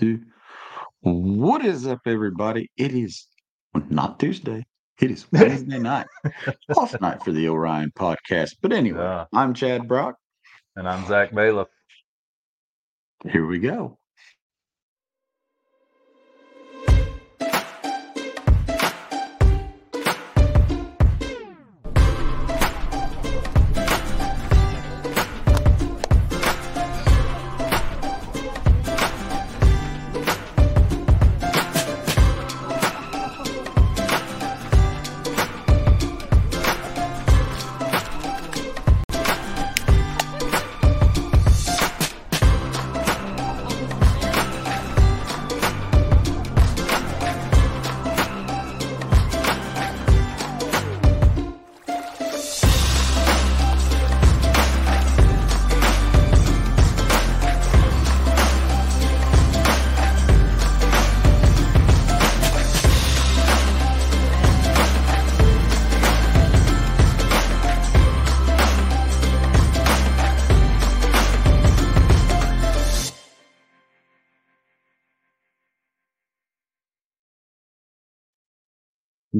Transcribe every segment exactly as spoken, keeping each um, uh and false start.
Two. What is up, everybody? It is not Tuesday. It is Wednesday night. Off night for the Orion Podcast. But anyway, uh, I'm Chad Brock. And I'm Zach Baylor. Here we go.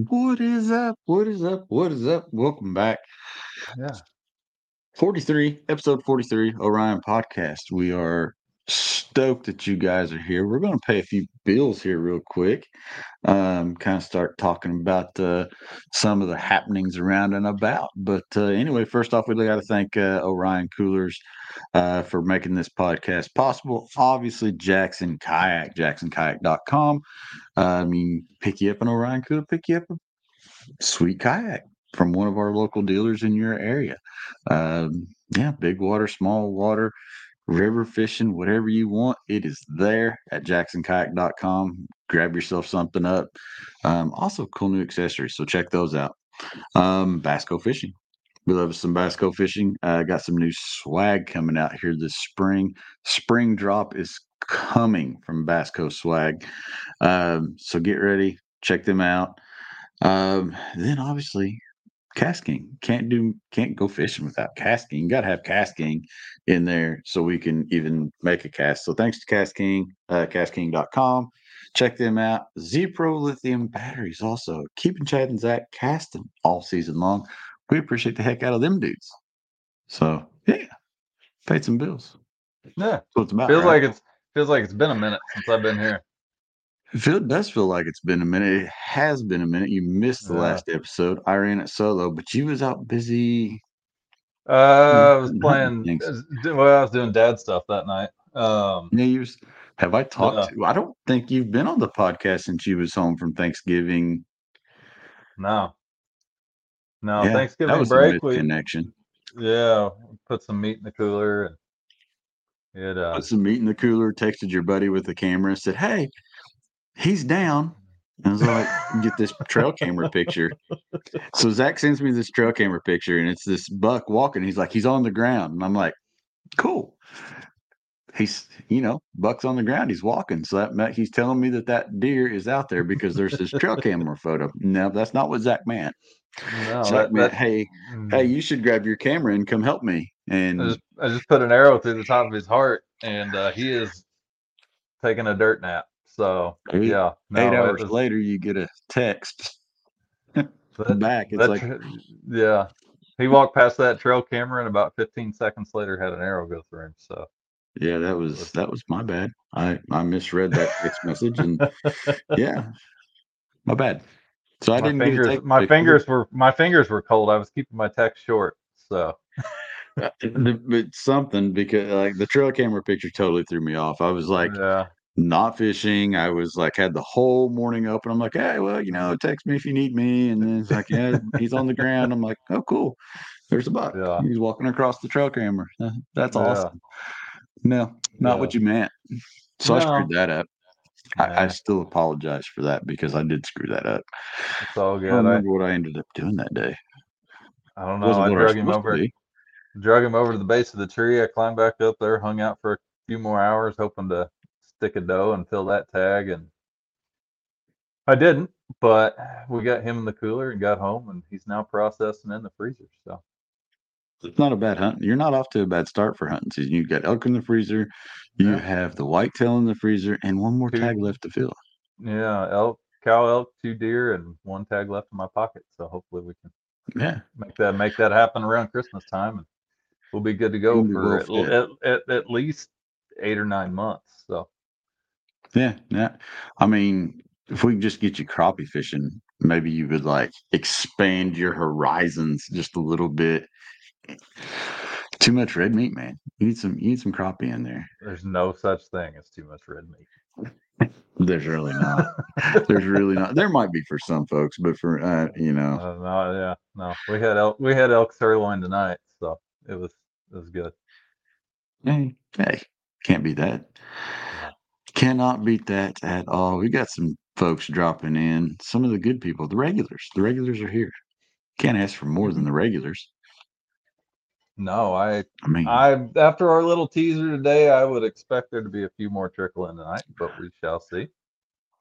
What is up? What is up? What is up? Welcome back. Yeah. forty-three, episode forty-three, Orion Podcast. We are stoked that you guys are here. We're going to pay a few bills here real quick. Um, kind of start talking about uh, some of the happenings around and about. But uh, anyway, first off, we got to thank uh, Orion Coolers uh, for making this podcast possible. Obviously, Jackson Kayak, jackson kayak dot com. I um, mean, pick you up an Orion Cooler, pick you up a sweet kayak from one of our local dealers in your area. Um, yeah, big water, small water, river fishing, whatever you want, it is there at jackson kayak dot com. Grab yourself something up. Um, also, cool new accessories, so check those out. Um, Basco Fishing. We love some Basco Fishing. Uh, got some new swag coming out here this spring. Spring drop is coming from Basco Swag. Um, so get ready. Check them out. Um, then, obviously, Cast King. Can't do can't go fishing without Cast King. You gotta have Cast King in there so we can even make a cast. So thanks to Cast King, uh cast king dot com. Check them out. Z Pro Lithium batteries also. Keeping Chad and Zach casting all season long. We appreciate the heck out of them dudes. So yeah. Paid some bills. Yeah. That's what it's about. Feels right? like it's feels like it's been a minute since I've been here. It does feel like it's been a minute. It has been a minute. You missed the yeah. last episode. I ran it solo, but you was out busy. Uh, I was playing. Well, I was doing dad stuff that night. Um, yeah, you was, have I talked uh, to? I don't think you've been on the podcast since you was home from Thanksgiving. No. No, yeah, Thanksgiving that was break. We, connection. Yeah, put some meat in the cooler. And it, uh, put some meat in the cooler. Texted your buddy with the camera and said, "Hey, he's down." And I was like, "Get this trail camera picture." So Zach sends me this trail camera picture, and it's this buck walking. He's like, "He's on the ground," and I'm like, "Cool." He's, you know, buck's on the ground. He's walking, so that meant he's telling me that that deer is out there because there's this trail camera photo. No, that's not what Zach meant. No, Zach that, meant, that, "Hey, mm-hmm. hey, you should grab your camera and come help me." And I just, I just put an arrow through the top of his heart, and uh, he is taking a dirt nap. So eight, yeah, no, eight hours was, later, you get a text that, back. It's like, tra- yeah, he walked past that trail camera, and about fifteen seconds later, had an arrow go through him. So yeah, that was that was my bad. I I misread that text message, and yeah, my bad. So I my didn't. Fingers, get my fingers were my fingers were cold. I was keeping my text short. So. But something because like the trail camera picture totally threw me off. I was like, yeah. Not fishing. I was like, had the whole morning up, and I'm like, "Hey, well, you know, text me if you need me." And then it's like, "Yeah, he's on the ground." I'm like, "Oh, cool. There's a buck. Yeah. He's walking across the trail camera. That's yeah. awesome." No, not yeah. what you meant. So no. I screwed that up. Yeah. I, I still apologize for that because I did screw that up. It's all good. I don't remember I, what I ended up doing that day. I don't know. I drug I him over. Drug him over to the base of the tree. I climbed back up there, hung out for a few more hours, hoping to stick a doe and fill that tag, and I didn't, but we got him in the cooler and got home, and he's now processing in the freezer. So It's not a bad hunt. You're not off to a bad start for hunting season. You've got elk in the freezer. You yeah. have the whitetail in the freezer, and one more two. tag left to fill. Yeah, elk, cow elk, two deer, and one tag left in my pocket. So hopefully we can yeah. make that make that happen around Christmas time, and we'll be good to go Ooh, for at, at, at, at least eight or nine months. So yeah, yeah. I mean, if we can just get you crappie fishing, maybe you would like expand your horizons just a little bit. Too much red meat, man. You need some, you need some crappie in there. There's no such thing as too much red meat. There's really not. There's really not. There might be for some folks, but for uh, you know, uh, no, yeah, no. We had elk, we had elk sirloin tonight, so it was it was good. Hey, hey, can't beat that. Cannot beat that at all. We got some folks dropping in. Some of the good people, the regulars. The regulars are here. Can't ask for more than the regulars. No, I, I, mean, I, after our little teaser today, I would expect there to be a few more trickling tonight, but we shall see.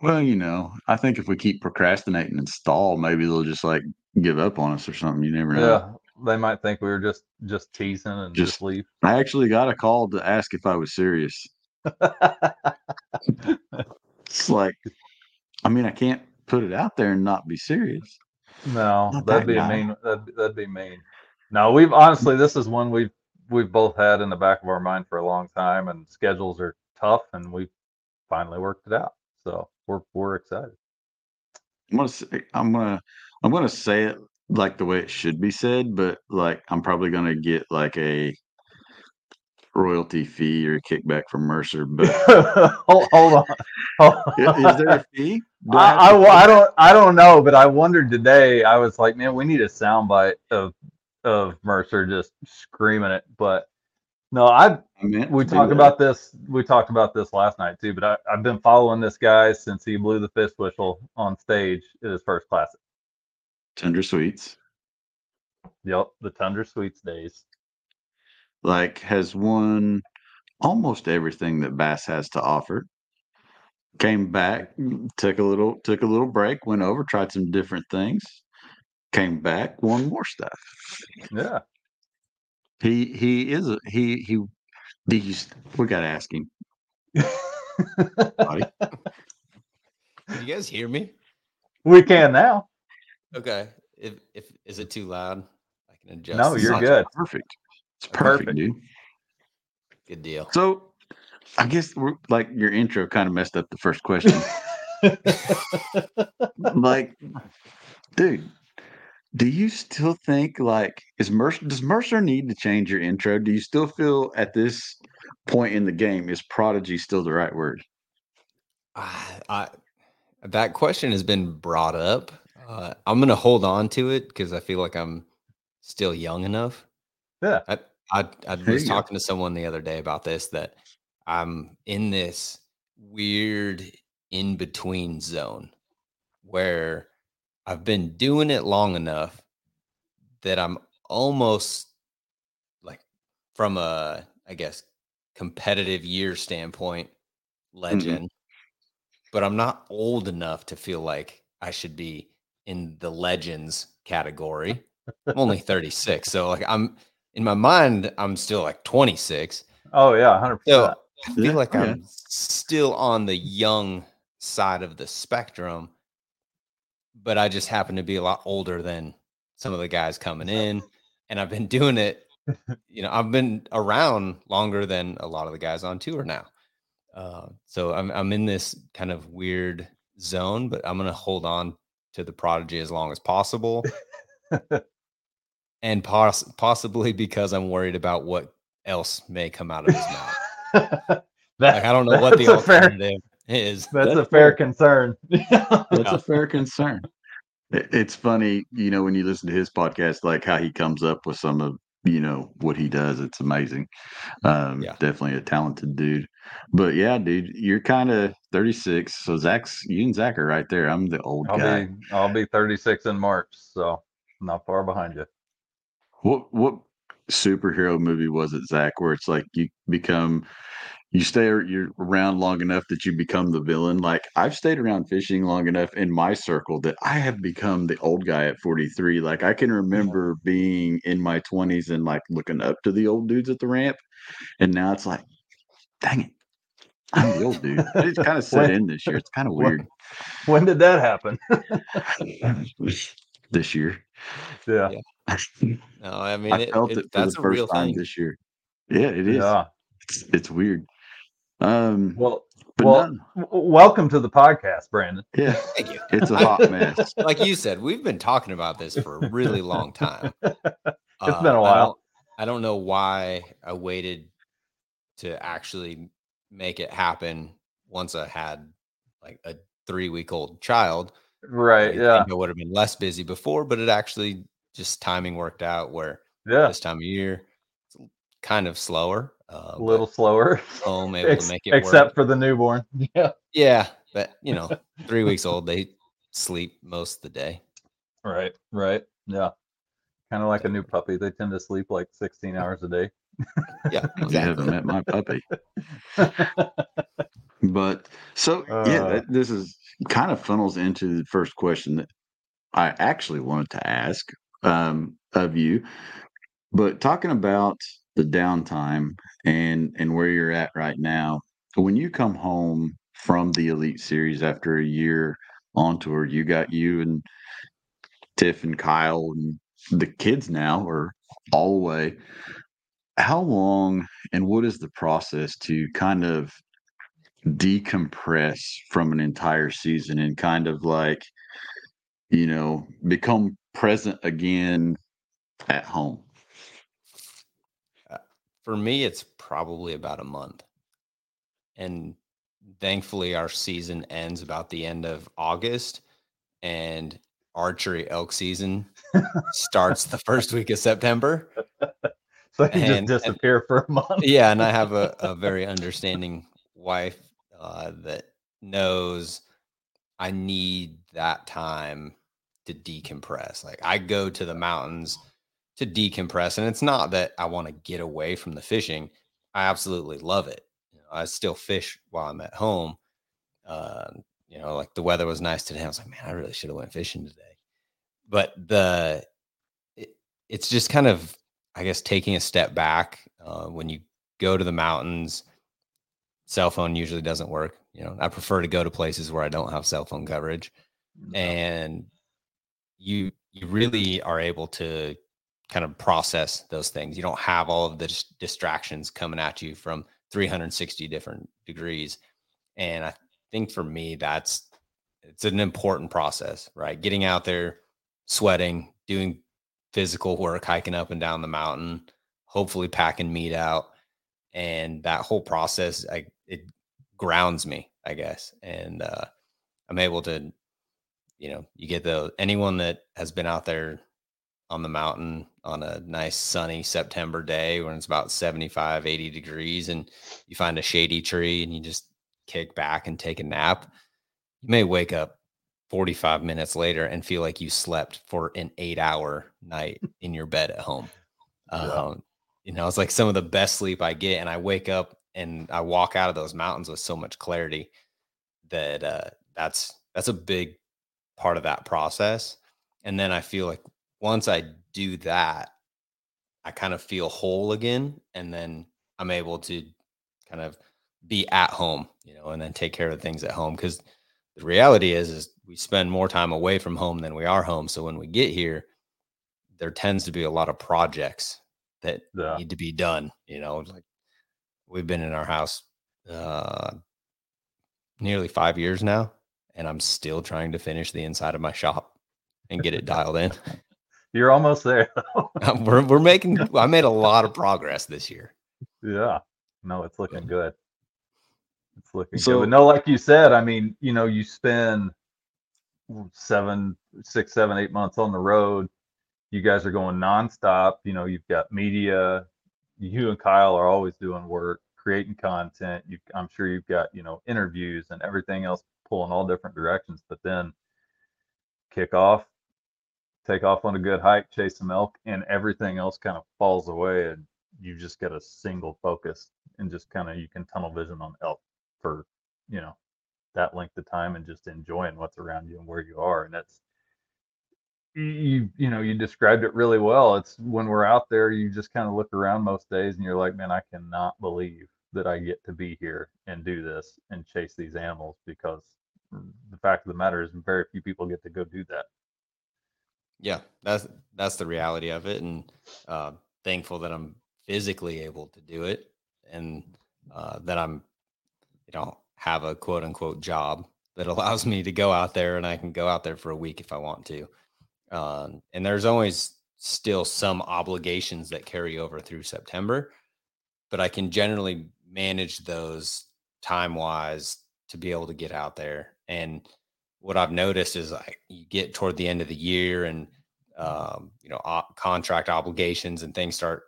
Well, you know, I think if we keep procrastinating and stall, maybe they'll just like give up on us or something. You never know. Yeah, they might think we were just, just teasing and just, just leave. I actually got a call to ask if I was serious. It's like, I mean, I can't put it out there and not be serious. No, not that'd that be guy. a mean, that'd, that'd be mean. No, we've honestly, this is one we've we've both had in the back of our mind for a long time, and schedules are tough, and we finally worked it out. So we're we're excited. I'm gonna say, I'm gonna I'm gonna say it like the way it should be said, but like I'm probably gonna get like a royalty fee or a kickback from Mercer. But hold, hold on, hold on. Is there a fee? Do I I, I, I don't I don't know, but I wondered today. I was like, man, we need a soundbite of. of Mercer just screaming it. But no, I, I we talked about this we talked about this last night too, but I, I've been following this guy since he blew the fish whistle on stage at his first classic. Tundra Sweets. Yep, the Tundra Sweets days. Like has won almost everything that Bass has to offer. Came back, took a little took a little break, went over, tried some different things. Came back, won more stuff. Yeah, he he is a, he he. These we got to ask him. Buddy. Can you guys hear me? We can now. Okay. If if is it too loud? I can adjust. No, you're good. It's perfect. It's perfect, perfect, dude. Good deal. So, I guess we're, like your intro kind of messed up the first question. Like, dude. Do you still think like is Mercer does Mercer need to change your intro? Do you still feel at this point in the game is prodigy still the right word? I, I that question has been brought up. Uh, I'm gonna hold on to it because I feel like I'm still young enough. Yeah, I I, I was talking go. to someone the other day about this that I'm in this weird in between zone where I've been doing it long enough that I'm almost like from a, I guess, competitive year standpoint, legend, mm-hmm. but I'm not old enough to feel like I should be in the legends category. I'm only thirty-six. So like I'm in my mind, I'm still like twenty-six. Oh yeah. one hundred percent. So I feel like yeah. I'm still on the young side of the spectrum. But I just happen to be a lot older than some of the guys coming in, and I've been doing it. You know, I've been around longer than a lot of the guys on tour now. Uh, so I'm I'm in this kind of weird zone, but I'm going to hold on to the prodigy as long as possible. And poss- possibly because I'm worried about what else may come out of his mouth. that, like, I don't know what the alternative fair- is. That's, that's a fair, fair. concern. That's a fair concern. It, it's funny, you know, when you listen to his podcast, like how he comes up with some of, you know, what he does. It's amazing. Um, yeah. Definitely a talented dude. But yeah, dude, you're kind of thirty-six. So Zach's, you and Zach are right there. I'm the old I'll guy. Be, I'll be thirty-six in March. So I'm not far behind you. What, what superhero movie was it, Zach, where it's like you become you stay you're around long enough that you become the villain. Like, I've stayed around fishing long enough in my circle that I have become the old guy at forty-three. Like, I can remember being in my twenties and like looking up to the old dudes at the ramp. And now it's like, dang it, I'm the old dude. It's kind of set when, in this year. It's kind of weird. When, when did that happen? This year. Yeah. yeah. No, I mean, I it, felt it, it for that's the first time thing. This year. Yeah, it is. Yeah. It's, it's weird. Um, well, well welcome to the podcast, Brandon. Yeah, thank you. It's a hot mess. Like you said, we've been talking about this for a really long time. It's uh, been a while. I don't, I don't know why I waited to actually make it happen once I had like a three-week-old child. Right. I yeah. I would have been less busy before, but it actually just timing worked out where yeah. this time of year it's kind of slower. Uh, a little slower. Home able Ex- to make it except work. For the newborn. Yeah. Yeah. But you know, three weeks old, they sleep most of the day. Right. Right. Yeah. Kind of like a new puppy. They tend to sleep like sixteen hours a day. Yeah. Exactly. You haven't met my puppy. But so yeah, uh, this is kind of funnels into the first question that I actually wanted to ask um, of you. But talking about the downtime and and where you're at right now, when you come home from the Elite Series after a year on tour, you got you and Tiff and Kyle and the kids now are all away. How long and what is the process to kind of decompress from an entire season and kind of like, you know, become present again at home? For me, it's probably about a month. And thankfully, our season ends about the end of August, and archery elk season starts the first week of September. So you and, just disappear and, for a month. Yeah, and I have a, a very understanding wife uh, that knows I need that time to decompress. Like, I go to the mountains to decompress, and it's not that I want to get away from the fishing. I absolutely love it. You know, I still fish while I'm at home. Uh, you know, like the weather was nice today. I was like, man, I really should have went fishing today. But the it, it's just kind of, I guess, taking a step back uh, when you go to the mountains. Cell phone usually doesn't work. You know, I prefer to go to places where I don't have cell phone coverage, and you you really are able to kind of process those things. You don't have all of the dis- distractions coming at you from three hundred sixty different degrees. And I think for me, that's, it's an important process, right? Getting out there, sweating, doing physical work, hiking up and down the mountain, hopefully packing meat out. And that whole process, I, it grounds me, I guess. And uh, I'm able to, you know, you get the, anyone that has been out there on the mountain on a nice sunny September day when it's about seventy-five, eighty degrees and you find a shady tree and you just kick back and take a nap, you may wake up forty-five minutes later and feel like you slept for an eight hour night in your bed at home. Yeah. Um, you know, it's like some of the best sleep I get, and I wake up and I walk out of those mountains with so much clarity that uh, that's, that's a big part of that process. And then I feel like, once I do that, I kind of feel whole again, and then I'm able to kind of be at home, you know, and then take care of things at home. Because the reality is, is we spend more time away from home than we are home. So when we get here, there tends to be a lot of projects that yeah. need to be done. You know, like we've been in our house uh, nearly five years now, and I'm still trying to finish the inside of my shop and get it dialed in. You're almost there. we're we're making. I made a lot of progress this year. Yeah. No, it's looking good. It's looking so, good. But no, like you said, I mean, you know, you spend seven, six, seven, eight months on the road. You guys are going nonstop. You know, you've got media. You and Kyle are always doing work, creating content. You, I'm sure you've got, you know, interviews and everything else pulling all different directions. But then kick off. Take off on a good hike, chase some elk, and everything else kind of falls away and you just get a single focus and just kind of, you can tunnel vision on elk for, you know, that length of time and just enjoying what's around you and where you are. And that's, you, you know, you described it really well. It's when we're out there, you just kind of look around most days and you're like, man, I cannot believe that I get to be here and do this and chase these animals, because the fact of the matter is very few people get to go do that. Yeah, that's that's the reality of it. And uh, thankful that I'm physically able to do it, and uh, that I'm, you know, have a quote unquote job that allows me to go out there, and I can go out there for a week if I want to. Um, and there's always still some obligations that carry over through September, but I can generally manage those time wise to be able to get out there. And what I've noticed is I, you get toward the end of the year, and, um, you know, op- contract obligations and things start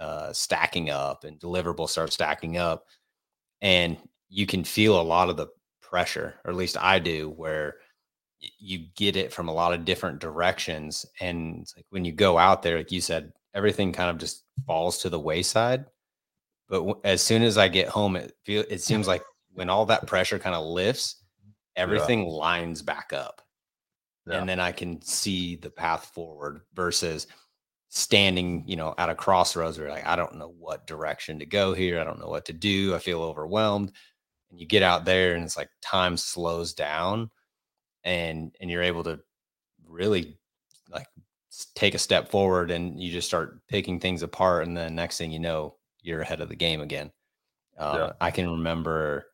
uh, stacking up, and deliverables start stacking up, and you can feel a lot of the pressure, or at least I do, where you get it from a lot of different directions. And it's like, when you go out there, like you said, everything kind of just falls to the wayside. But w- as soon as I get home, it feel, it seems like when all that pressure kind of lifts, everything yeah. lines back up, yeah. and then I can see the path forward, versus standing, you know, at a crossroads where you're like, I don't know what direction to go here. I don't know what to do. I feel overwhelmed. And you get out there, and it's like time slows down, and, and you're able to really like take a step forward, and you just start picking things apart. And then next thing you know, you're ahead of the game again. Uh, yeah. I can remember,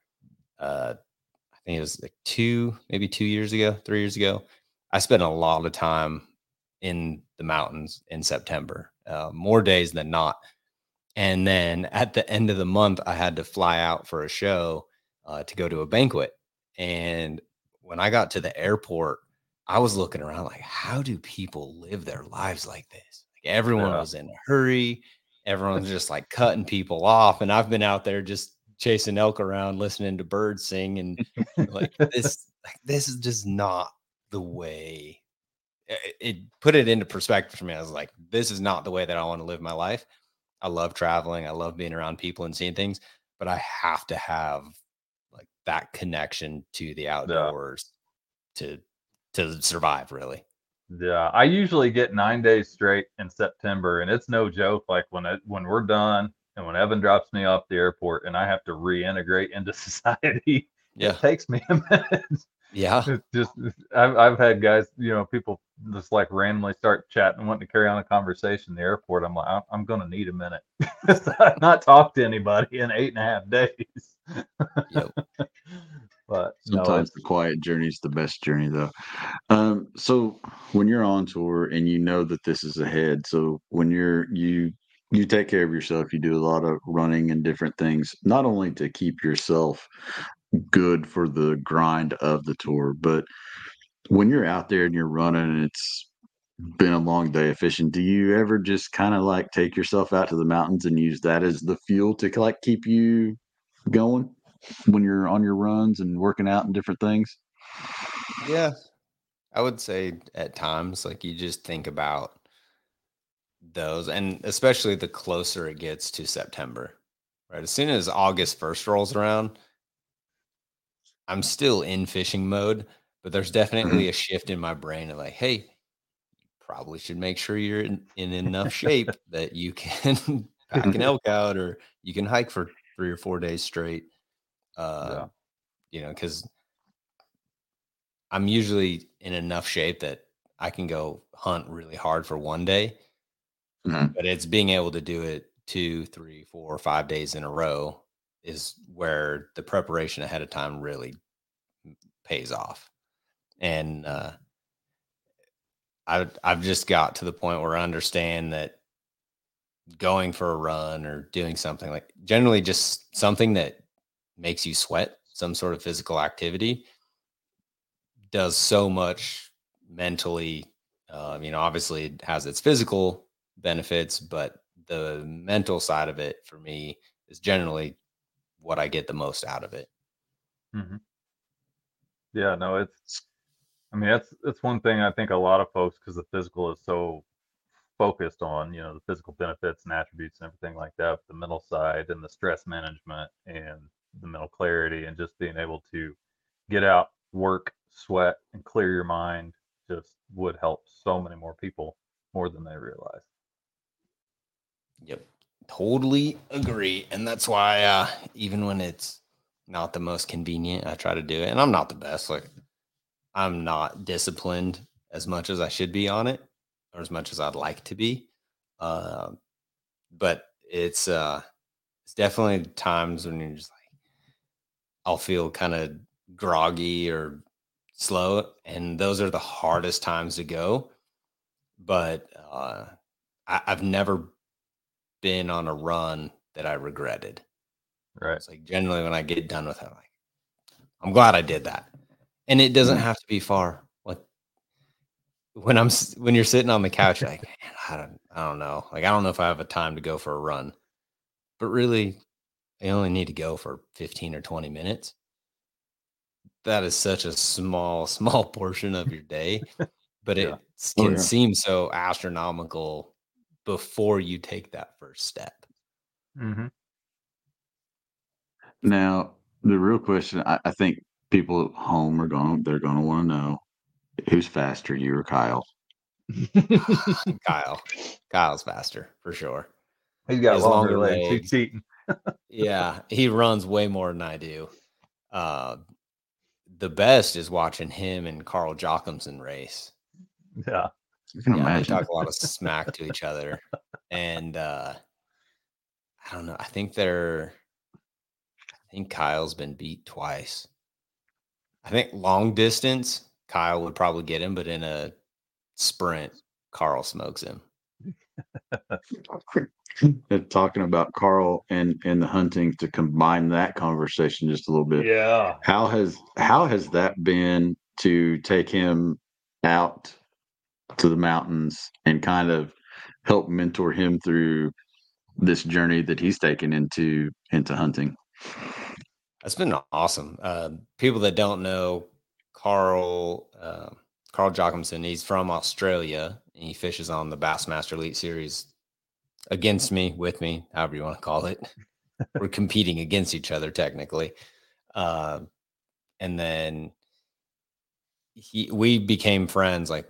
uh, I think it was like two, maybe two years ago, three years ago. I spent a lot of time in the mountains in September, uh, more days than not. And then at the end of the month, I had to fly out for a show uh, to go to a banquet. And when I got to the airport, I was looking around like, how do people live their lives like this? Like, everyone yeah. was in a hurry. Everyone's just like cutting people off. And I've been out there just chasing elk around, listening to birds sing, and like this like this is just not the way. It, it put it into perspective for me. I was like, this is not the way that I want to live my life. I love traveling, I love being around people and seeing things, but I have to have like that connection to the outdoors yeah. to to survive, really. Yeah, I usually get nine days straight in September, and it's no joke. Like when it, when we're done, and when Evan drops me off the airport and I have to reintegrate into society, yeah. it takes me a minute. Yeah. It's just, I've, I've had guys, you know, people just like randomly start chatting, wanting to carry on a conversation in the airport. I'm like, I'm, I'm going to need a minute. I've not talked to anybody in eight and a half days. Yep. But sometimes no, the quiet journey is the best journey, though. Um, so when you're on tour and you know that this is ahead, so when you're, you, You take care of yourself. You do a lot of running and different things, not only to keep yourself good for the grind of the tour, but when you're out there and you're running and it's been a long day of fishing, do you ever just kind of like take yourself out to the mountains and use that as the fuel to like keep you going when you're on your runs and working out and different things? Yeah, I would say at times, like you just think about those, and especially the closer it gets to September, right? As soon as August first rolls around, I'm still in fishing mode, but there's definitely a shift in my brain of like, hey, you probably should make sure you're in, in enough shape that you can pack an elk out, or you can hike for three or four days straight. Uh, yeah. You know, because I'm usually in enough shape that I can go hunt really hard for one day. Mm-hmm. But it's being able to do it two, three, four, five days in a row is where the preparation ahead of time really pays off. And uh, I, I've just got to the point where I understand that going for a run or doing something, like generally just something that makes you sweat, some sort of physical activity, does so much mentally. Um, you know, obviously it has its physical benefits, but the mental side of it for me is generally what I get the most out of it. Mm-hmm. Yeah, no, it's, I mean, that's, that's one thing I think a lot of folks, because the physical is so focused on, you know, the physical benefits and attributes and everything like that, but the mental side and the stress management and the mental clarity and just being able to get out, work, sweat, and clear your mind just would help so many more people more than they realize. Yep. Totally agree. And that's why, uh, even when it's not the most convenient, I try to do it. And I'm not the best. Like, I'm not disciplined as much as I should be on it, or as much as I'd like to be. Uh, but it's, uh, it's definitely times when you're just like, I'll feel kind of groggy or slow. And those are the hardest times to go. But uh, I, I've never been on a run that I regretted. Right. It's like generally when I get done with it, I'm like, I'm glad I did that. And it doesn't have to be far. Like when I'm when you're sitting on the couch, you're like, man, I don't, I don't know. Like, I don't know if I have a time to go for a run. But really, I only need to go for fifteen or twenty minutes. That is such a small, small portion of your day. But yeah. it can oh, yeah. seem so astronomical before you take that first step. Mm-hmm. Now, the real question, I, I think people at home are going, they're going to want to know, who's faster, you or Kyle? Kyle. Kyle's faster, for sure. He's got longer legs. He's cheating. Yeah, he runs way more than I do. Uh, the best is watching him and Carl Jacobson race. Yeah. You can yeah, imagine. They talk a lot of smack to each other. And uh, I don't know. I think they're, I think Kyle's been beat twice. I think long distance, Kyle would probably get him, but in a sprint, Carl smokes him. Talking about Carl and, and the hunting, to combine that conversation just a little bit. Yeah. How has, how has that been to take him out to the mountains and kind of help mentor him through this journey that he's taken into, into hunting? That's been awesome. Uh, people that don't know Carl, uh, Carl Jacobson, he's from Australia and he fishes on the Bassmaster Elite Series against me, with me, however you want to call it. We're competing against each other technically. Uh, and then he, we became friends like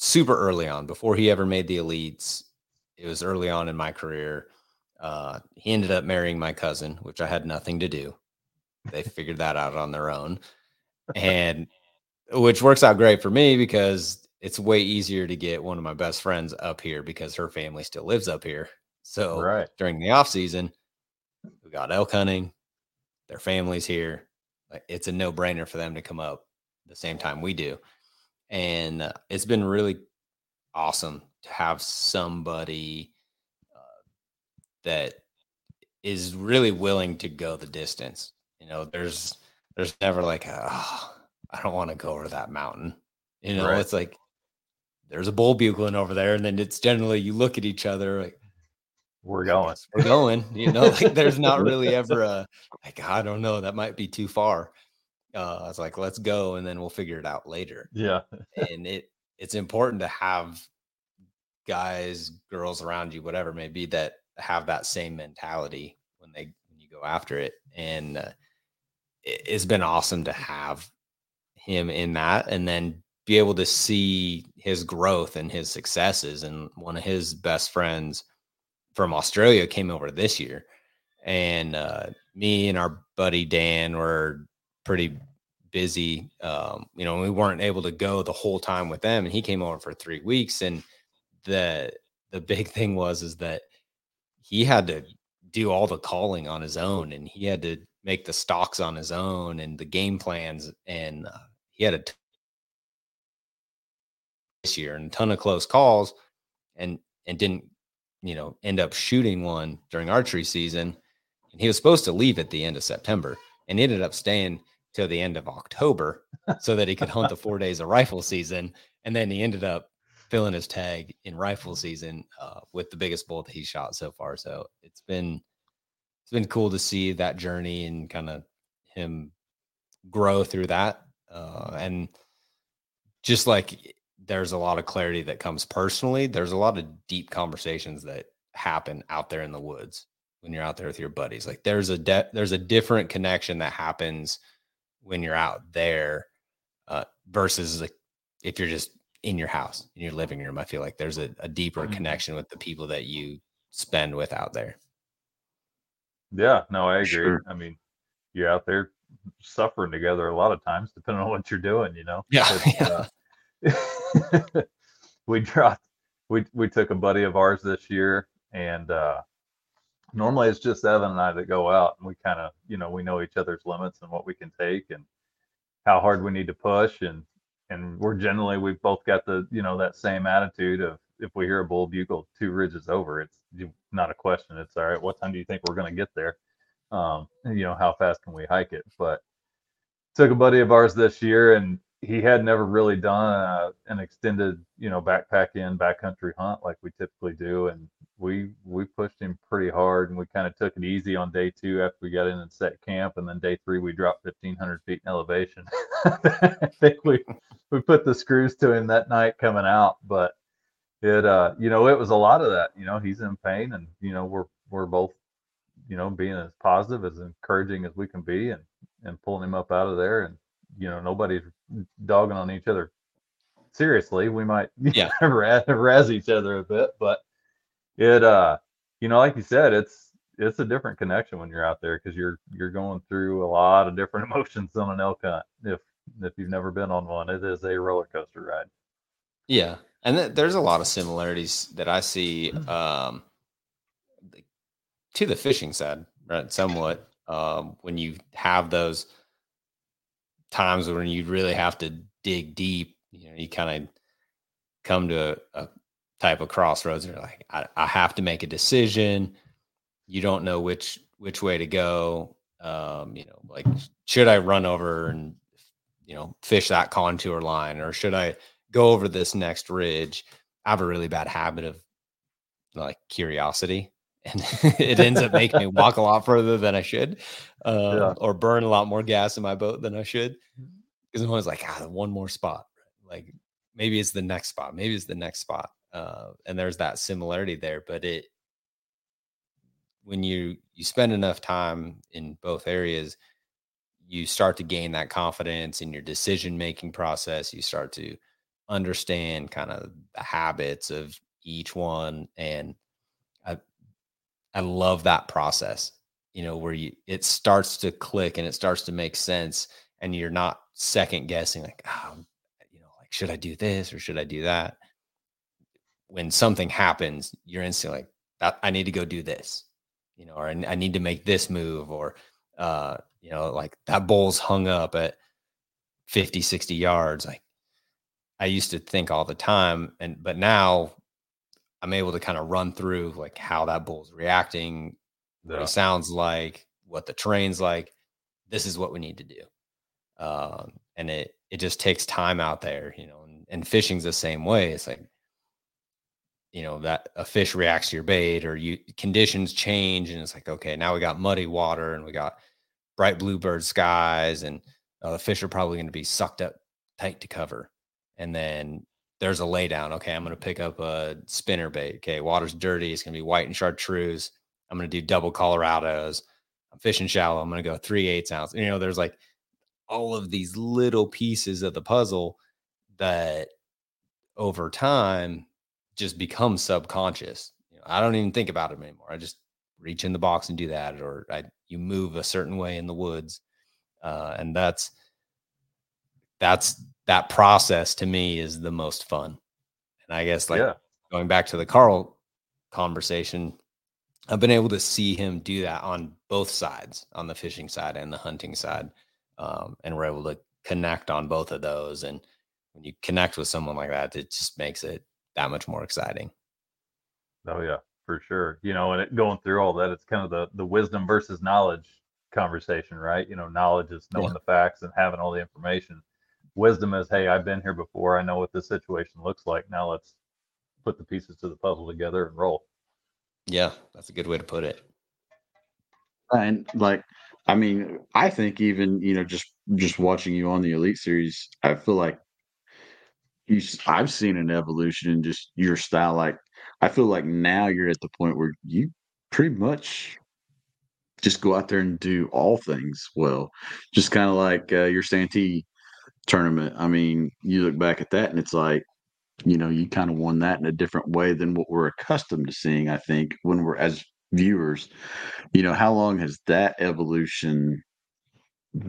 super early on, before he ever made the elites. It was early on in my career. Uh, he ended up marrying my cousin, which I had nothing to do. They figured that out on their own, and which works out great for me because it's way easier to get one of my best friends up here because her family still lives up here. So right. During the off season, we got elk hunting, their family's here. It's a no brainer for them to come up the same time we do. And uh, it's been really awesome to have somebody uh, that is really willing to go the distance. You know, there's there's never like, a, oh, I don't want to go over that mountain. You know, right. It's like there's a bull bugling over there, and then it's generally you look at each other like, we're going, we're going. You know, like there's not really ever a like, I don't know, that might be too far. Uh, I was like, let's go, and then we'll figure it out later. Yeah, and it it's important to have guys, girls around you, whatever it may be, that have that same mentality when they when you go after it, and uh, it, it's been awesome to have him in that, and then be able to see his growth and his successes. And one of his best friends from Australia came over this year, and uh, me and our buddy Dan were pretty busy. Um, you know, we weren't able to go the whole time with them, and he came over for three weeks. And the, the big thing was, is that he had to do all the calling on his own, and he had to make the stocks on his own and the game plans. And uh, he had a t- this year and a ton of close calls, and, and didn't, you know, end up shooting one during archery season. And he was supposed to leave at the end of September and ended up staying till the end of October so that he could hunt the four days of rifle season. And then he ended up filling his tag in rifle season uh, with the biggest bull that he shot so far. So it's been, it's been cool to see that journey and kind of him grow through that. Uh, and just like there's a lot of clarity that comes personally. There's a lot of deep conversations that happen out there in the woods when you're out there with your buddies. Like there's a de- there's a different connection that happens when you're out there uh, versus like if you're just in your house, in your living room. I feel like there's a, a deeper mm-hmm. connection with the people that you spend with out there. Yeah, no, I agree. Sure. I mean, you're out there suffering together a lot of times, depending on what you're doing, you know? Yeah. yeah. Uh, we dropped, we, we took a buddy of ours this year, and uh, normally it's just Evan and I that go out, and we kind of, you know, we know each other's limits and what we can take and how hard we need to push. And, and we're generally, we've both got the, you know, that same attitude of, if we hear a bull bugle two ridges over, it's not a question. It's all right. What time do you think we're going to get there? Um, you know, how fast can we hike it? But took a buddy of ours this year, and he had never really done a, an extended, you know, backpack in backcountry hunt like we typically do. And we, we pushed him pretty hard, and we kind of took it easy on day two after we got in and set camp. And then day three, we dropped fifteen hundred feet in elevation. I think we, we put the screws to him that night coming out, but it, uh, you know, it was a lot of that, you know, he's in pain, and, you know, we're, we're both, you know, being as positive, as encouraging as we can be, and, and pulling him up out of there. And, you know, nobody's dogging on each other. Seriously, we might yeah. razz, razz each other a bit, but it, uh, you know, like you said, it's, it's a different connection when you're out there, because you're, you're going through a lot of different emotions on an elk hunt. If, if you've never been on one, it is a roller coaster ride. Yeah. And th- there's a lot of similarities that I see um, to the fishing side, right? Somewhat um, when you have those times when you really have to dig deep, you know, you kind of come to a, a type of crossroads, and you're like, I, I have to make a decision. You don't know which, which way to go. Um, you know, like, should I run over and, you know, fish that contour line, or should I go over this next ridge? I have a really bad habit of like curiosity, and it ends up making me walk a lot further than I should, uh, yeah. or burn a lot more gas in my boat than I should. Because I'm always like, ah, one more spot. Like maybe it's the next spot. Maybe it's the next spot. Uh, and there's that similarity there, but it, when you, you spend enough time in both areas, you start to gain that confidence in your decision-making process. You start to understand kind of the habits of each one, and I I love that process, you know, where you it starts to click and it starts to make sense, and you're not second guessing like, oh, you know, like, should I do this or should I do that? When something happens, you're instantly like, I need to go do this, you know, or I, I need to make this move, or uh you know, like that bull's hung up at fifty, sixty yards. Like, I used to think all the time, and but now I'm able to kind of run through like how that bull's reacting, yeah. what he sounds like, what the terrain's like. This is what we need to do. Um, and it it just takes time out there, you know, and, and fishing's the same way. It's like, you know, that a fish reacts to your bait, or you conditions change, and it's like, okay, now we got muddy water, and we got bright bluebird skies, and uh, the fish are probably going to be sucked up tight to cover. And then there's a lay down. Okay, I'm going to pick up a spinner bait. Okay, water's dirty. It's going to be white and chartreuse. I'm going to do double Colorados. I'm fishing shallow. I'm going to go three eighths ounce. You know, there's like all of these little pieces of the puzzle that over time just become subconscious. You know, I don't even think about it anymore. I just reach in the box and do that, or I, you move a certain way in the woods. Uh, and that's, that's, that process to me is the most fun. And I guess like yeah. going back to the Carl conversation, I've been able to see him do that on both sides, on the fishing side and the hunting side. Um, and we're able to connect on both of those. And when you connect with someone like that, it just makes it that much more exciting. Oh yeah, for sure. You know, and it, going through all that, it's kind of the, the wisdom versus knowledge conversation, right? You know, knowledge is knowing yeah. the facts and having all the information. Wisdom is, hey, I've been here before. I know what this situation looks like. Now let's put the pieces to the puzzle together and roll. Yeah, that's a good way to put it. And like, I mean, I think even, you know, just, just watching you on the Elite Series, I feel like you, I've seen an evolution in just your style. Like, I feel like now you're at the point where you pretty much just go out there and do all things well. Just kind of like uh, your Santee tournament. I mean, you look back at that and it's like, you know, you kind of won that in a different way than what we're accustomed to seeing, I think, when we're as viewers. You know, how long has that evolution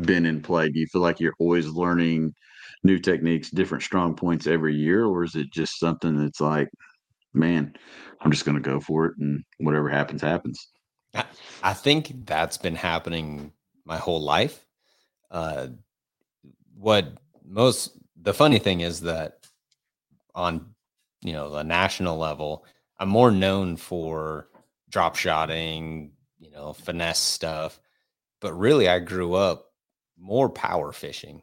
been in play? Do you feel like you're always learning new techniques, different strong points every year? Or is it just something that's like, man, I'm just going to go for it and whatever happens, happens? I think that's been happening my whole life. Uh, what most, the funny thing is that on, you know, the national level, I'm more known for drop shotting, you know, finesse stuff, but really I grew up more power fishing,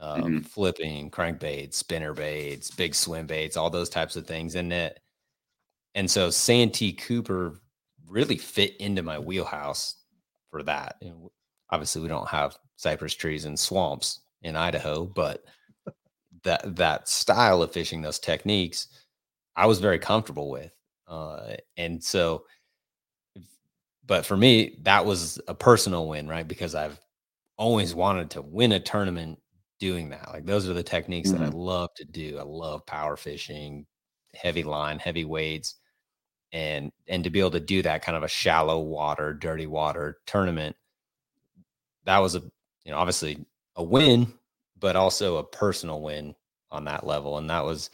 um, mm-hmm. flipping, crankbaits, spinnerbaits, big swim baits, all those types of things in it. And so Santee Cooper really fit into my wheelhouse for that. And obviously we don't have cypress trees and swamps in Idaho, but that, that style of fishing, those techniques, I was very comfortable with. Uh, and so, but for me, that was a personal win, right? Because I've always wanted to win a tournament doing that. Like, those are the techniques mm-hmm. that I love to do. I love power fishing, heavy line, heavy weights. And, and to be able to do that kind of a shallow water, dirty water tournament, that was a, you know, obviously a win, but also a personal win on that level. And that was,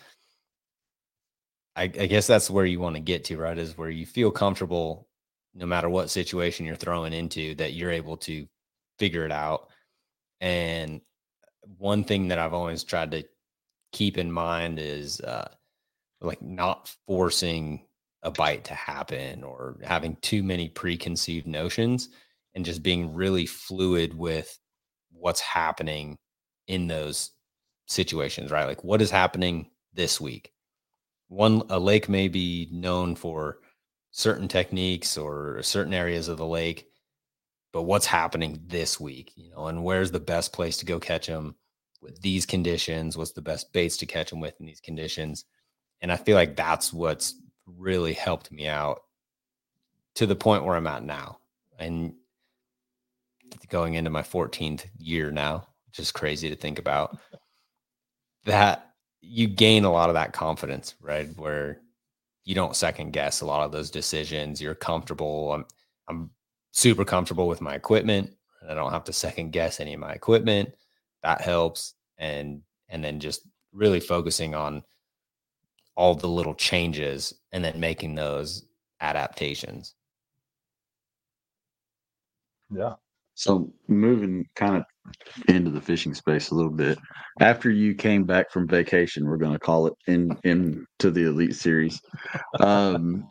I, I guess that's where you want to get to, right? Is where you feel comfortable no matter what situation you're throwing into, that you're able to figure it out. And one thing that I've always tried to keep in mind is uh, like not forcing a bite to happen or having too many preconceived notions, and just being really fluid with what's happening in those situations, right? Like, what is happening this week? One, a lake may be known for certain techniques or certain areas of the lake, but what's happening this week, you know, and where's the best place to go catch them with these conditions? What's the best baits to catch them with in these conditions? And I feel like that's what's really helped me out to the point where I'm at now, and going into my fourteenth year now, which is crazy to think about. That you gain a lot of that confidence, right? Where you don't second guess a lot of those decisions. You're comfortable. I'm, I'm super comfortable with my equipment. I don't have to second guess any of my equipment. That helps. And, and then just really focusing on all the little changes and then making those adaptations. Yeah. So moving kind of into the fishing space a little bit, after you came back from vacation, we're going to call it in, in to the Elite Series. Um,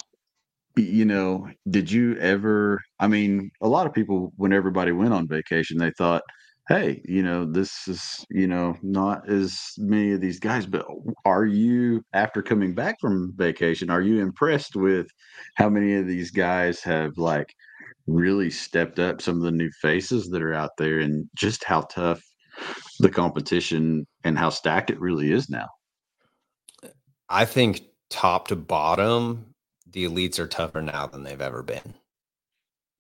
you know, did you ever, I mean, a lot of people, when everybody went on vacation, they thought, hey, you know, this is, you know, not as many of these guys, but are you, after coming back from vacation, are you impressed with how many of these guys have like really stepped up, some of the new faces that are out there, and just how tough the competition and how stacked it really is now? I think top to bottom, the elites are tougher now than they've ever been,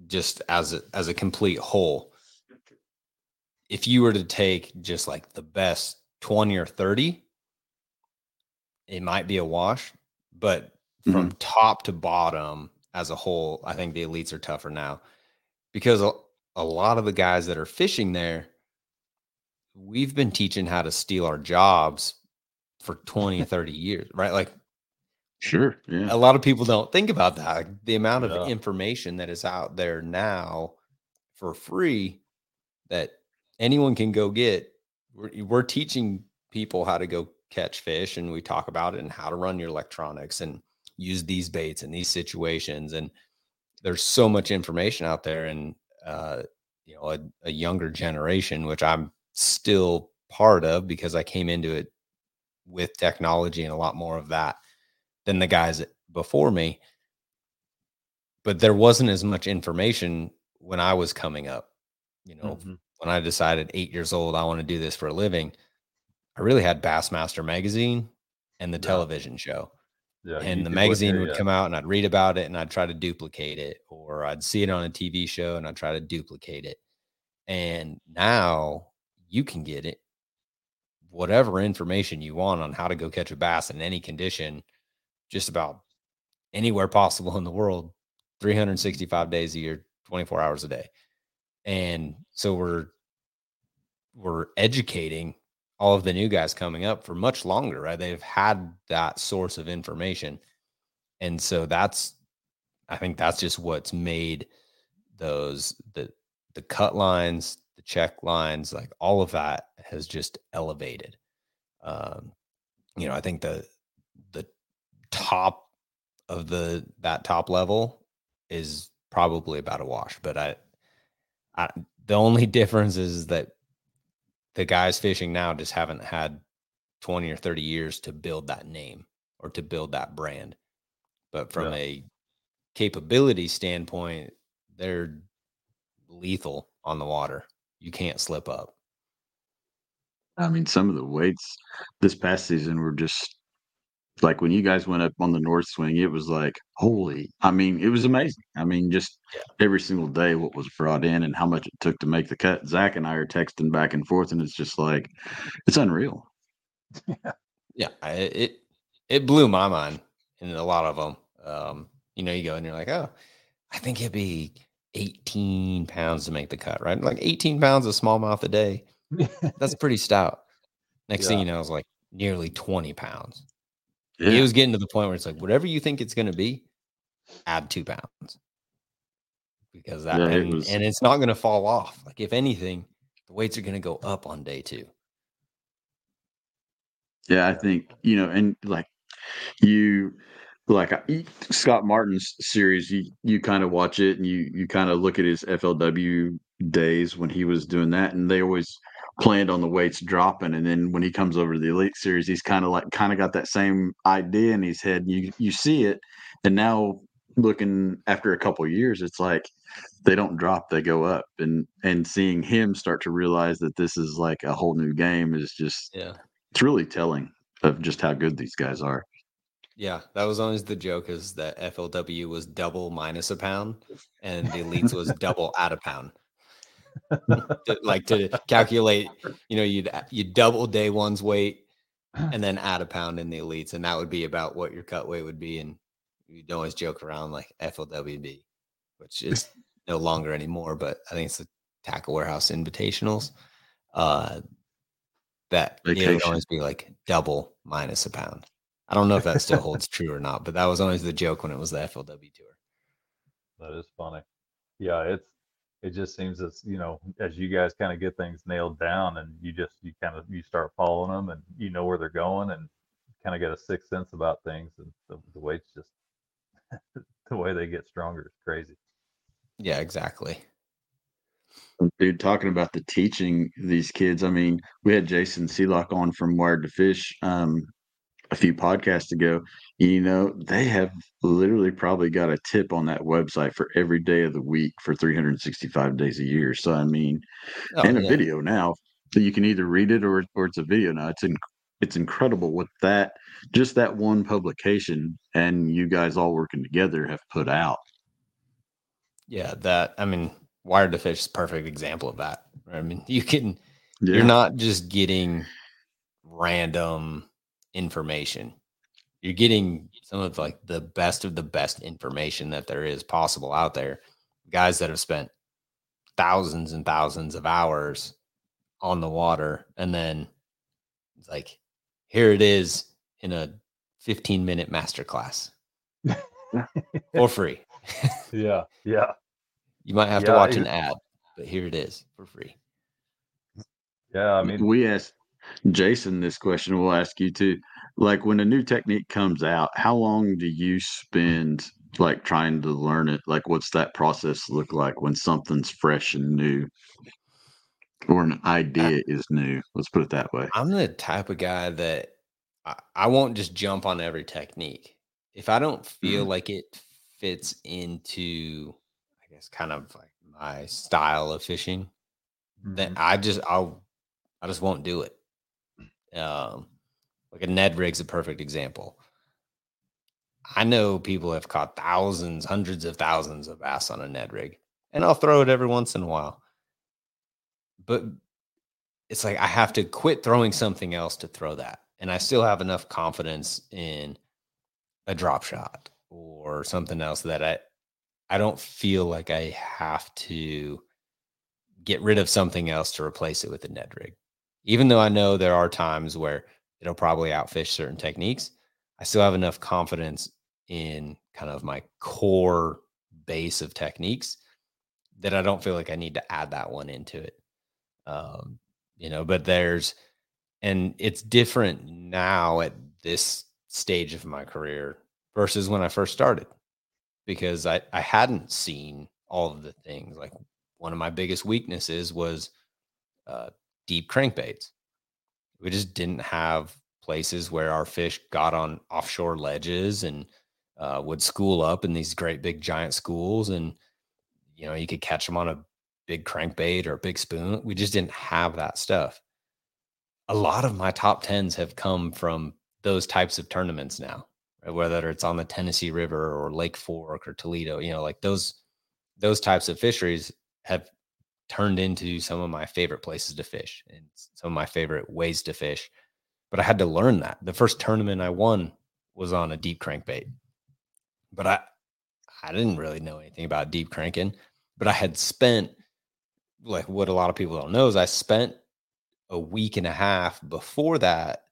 just as a, as a complete whole. If you were to take just like the best twenty or thirty, it might be a wash, but mm-hmm. from top to bottom as a whole, I think the elites are tougher now, because a, a lot of the guys that are fishing there, we've been teaching how to steal our jobs for twenty, thirty years, right? Like, sure. Yeah. A lot of people don't think about that. Like, the amount of yeah. information that is out there now for free that anyone can go get. We're, we're teaching people how to go catch fish, and we talk about it and how to run your electronics and use these baits in these situations. And there's so much information out there, and, uh, you know, a, a younger generation, which I'm still part of because I came into it with technology and a lot more of that than the guys before me. But there wasn't as much information when I was coming up, you know, mm-hmm. when I decided eight years old, I want to do this for a living. I really had Bassmaster magazine. and the yeah. television show. Yeah, and the magazine there, would yeah. come out, and I'd read about it, and I'd try to duplicate it, or I'd see it on a T V show, and I'd try to duplicate it. And now you can get it, whatever information you want on how to go catch a bass in any condition, just about anywhere possible in the world, three hundred sixty-five days a year, twenty-four hours a day. And so we're, we're educating all of the new guys coming up for much longer, right? They've had that source of information. And so that's, I think that's just what's made those, the, the cut lines, the check lines, like all of that has just elevated. Um, you know, I think the, the top of the, that top level is probably about a wash, but I, I, the only difference is that the guys fishing now just haven't had twenty or thirty years to build that name or to build that brand. But from yeah. a capability standpoint, they're lethal on the water. You can't slip up. I mean, some of the weights this past season were just like when you guys went up on the north swing, it was like, holy, I mean, it was amazing. I mean, just yeah. every single day, what was brought in and how much it took to make the cut. Zach and I are texting back and forth, and it's just like, it's unreal. Yeah. Yeah. I, it, it blew my mind in a lot of them. Um, you know, you go and you're like, oh, I think it'd be eighteen pounds to make the cut, right? Like eighteen pounds of smallmouth a day. That's pretty stout. Next yeah. thing you know, it's like nearly twenty pounds. Yeah. It was getting to the point where it's like, whatever you think it's going to be, add two pounds. Because that, yeah, and, it was... and it's not going to fall off. Like, if anything, the weights are going to go up on day two. Yeah, I think, you know, and like you, like I, Scott Martin's series, you, you kind of watch it and you, you kind of look at his F L W days when he was doing that. And they always planned on the weights dropping, and then when he comes over to the Elite Series, he's kind of like kind of got that same idea in his head. You you see it, and now looking after a couple of years, it's like they don't drop, they go up, and and seeing him start to realize that this is like a whole new game is just yeah, it's really telling of just how good these guys are. Yeah, that was always the joke, is that F L W was double minus a pound, and the Elites was double at a pound. to, like to calculate, you know, you'd you double day one's weight and then add a pound in the Elites, and that would be about what your cut weight would be. And you'd always joke around like F L W B, which is no longer anymore, but I think it's the Tackle Warehouse Invitationals. Uh, that it would always be like double minus a pound. I don't know if that still holds true or not, but that was always the joke when it was the F L W tour. That is funny. Yeah, it's. It just seems as, you know, as you guys kind of get things nailed down, and you just, you kind of, you start following them, and you know where they're going, and kind of get a sixth sense about things. And the, the weight's just, the way they get stronger is crazy. Yeah, exactly. Dude, talking about the teaching these kids, I mean, we had Jason Sealock on from Wired to Fish um, a few podcasts ago. You know, they have literally probably got a tip on that website for every day of the week for three hundred sixty-five days a year. So, I mean, oh, and a yeah. video now. So you can either read it or or it's a video now. It's in, it's incredible what that, just that one publication and you guys all working together have put out. Yeah, that, I mean, Wired to Fish is a perfect example of that. I mean, you can, yeah. you're not just getting random information. You're getting some of like the best of the best information that there is possible out there. Guys that have spent thousands and thousands of hours on the water. And then it's like, here it is in a fifteen minute masterclass for free. Yeah. Yeah. You might have yeah, to watch an ad, but here it is for free. Yeah. I mean, we asked Jason this question, we'll ask you too. Like, when a new technique comes out, how long do you spend like trying to learn it? Like, what's that process look like when something's fresh and new, or an idea I, is new? Let's put it that way. I'm the type of guy that I, I won't just jump on every technique. If I don't feel mm-hmm. like it fits into, I guess, kind of like my style of fishing, mm-hmm. then I just, I'll, I just won't do it. Um, Like a Ned rig's a perfect example. I know people have caught thousands, hundreds of thousands of bass on a Ned rig, and I'll throw it every once in a while. But it's like I have to quit throwing something else to throw that. And I still have enough confidence in a drop shot or something else that I, I don't feel like I have to get rid of something else to replace it with a Ned rig. Even though I know there are times where it'll probably outfish certain techniques, I still have enough confidence in kind of my core base of techniques that I don't feel like I need to add that one into it. Um, you know, but there's, and it's different now at this stage of my career versus when I first started, because I, I hadn't seen all of the things. Like one of my biggest weaknesses was uh, deep crankbaits. We just didn't have places where our fish got on offshore ledges and uh, would school up in these great big giant schools. And, you know, you could catch them on a big crankbait or a big spoon. We just didn't have that stuff. A lot of my top tens have come from those types of tournaments now, right? Whether it's on the Tennessee River or Lake Fork or Toledo, you know, like those, those types of fisheries have turned into some of my favorite places to fish and some of my favorite ways to fish. But I had to learn that. The first tournament I won was on a deep crankbait, but I, I didn't really know anything about deep cranking, but I had spent, like what a lot of people don't know is I spent a week and a half before that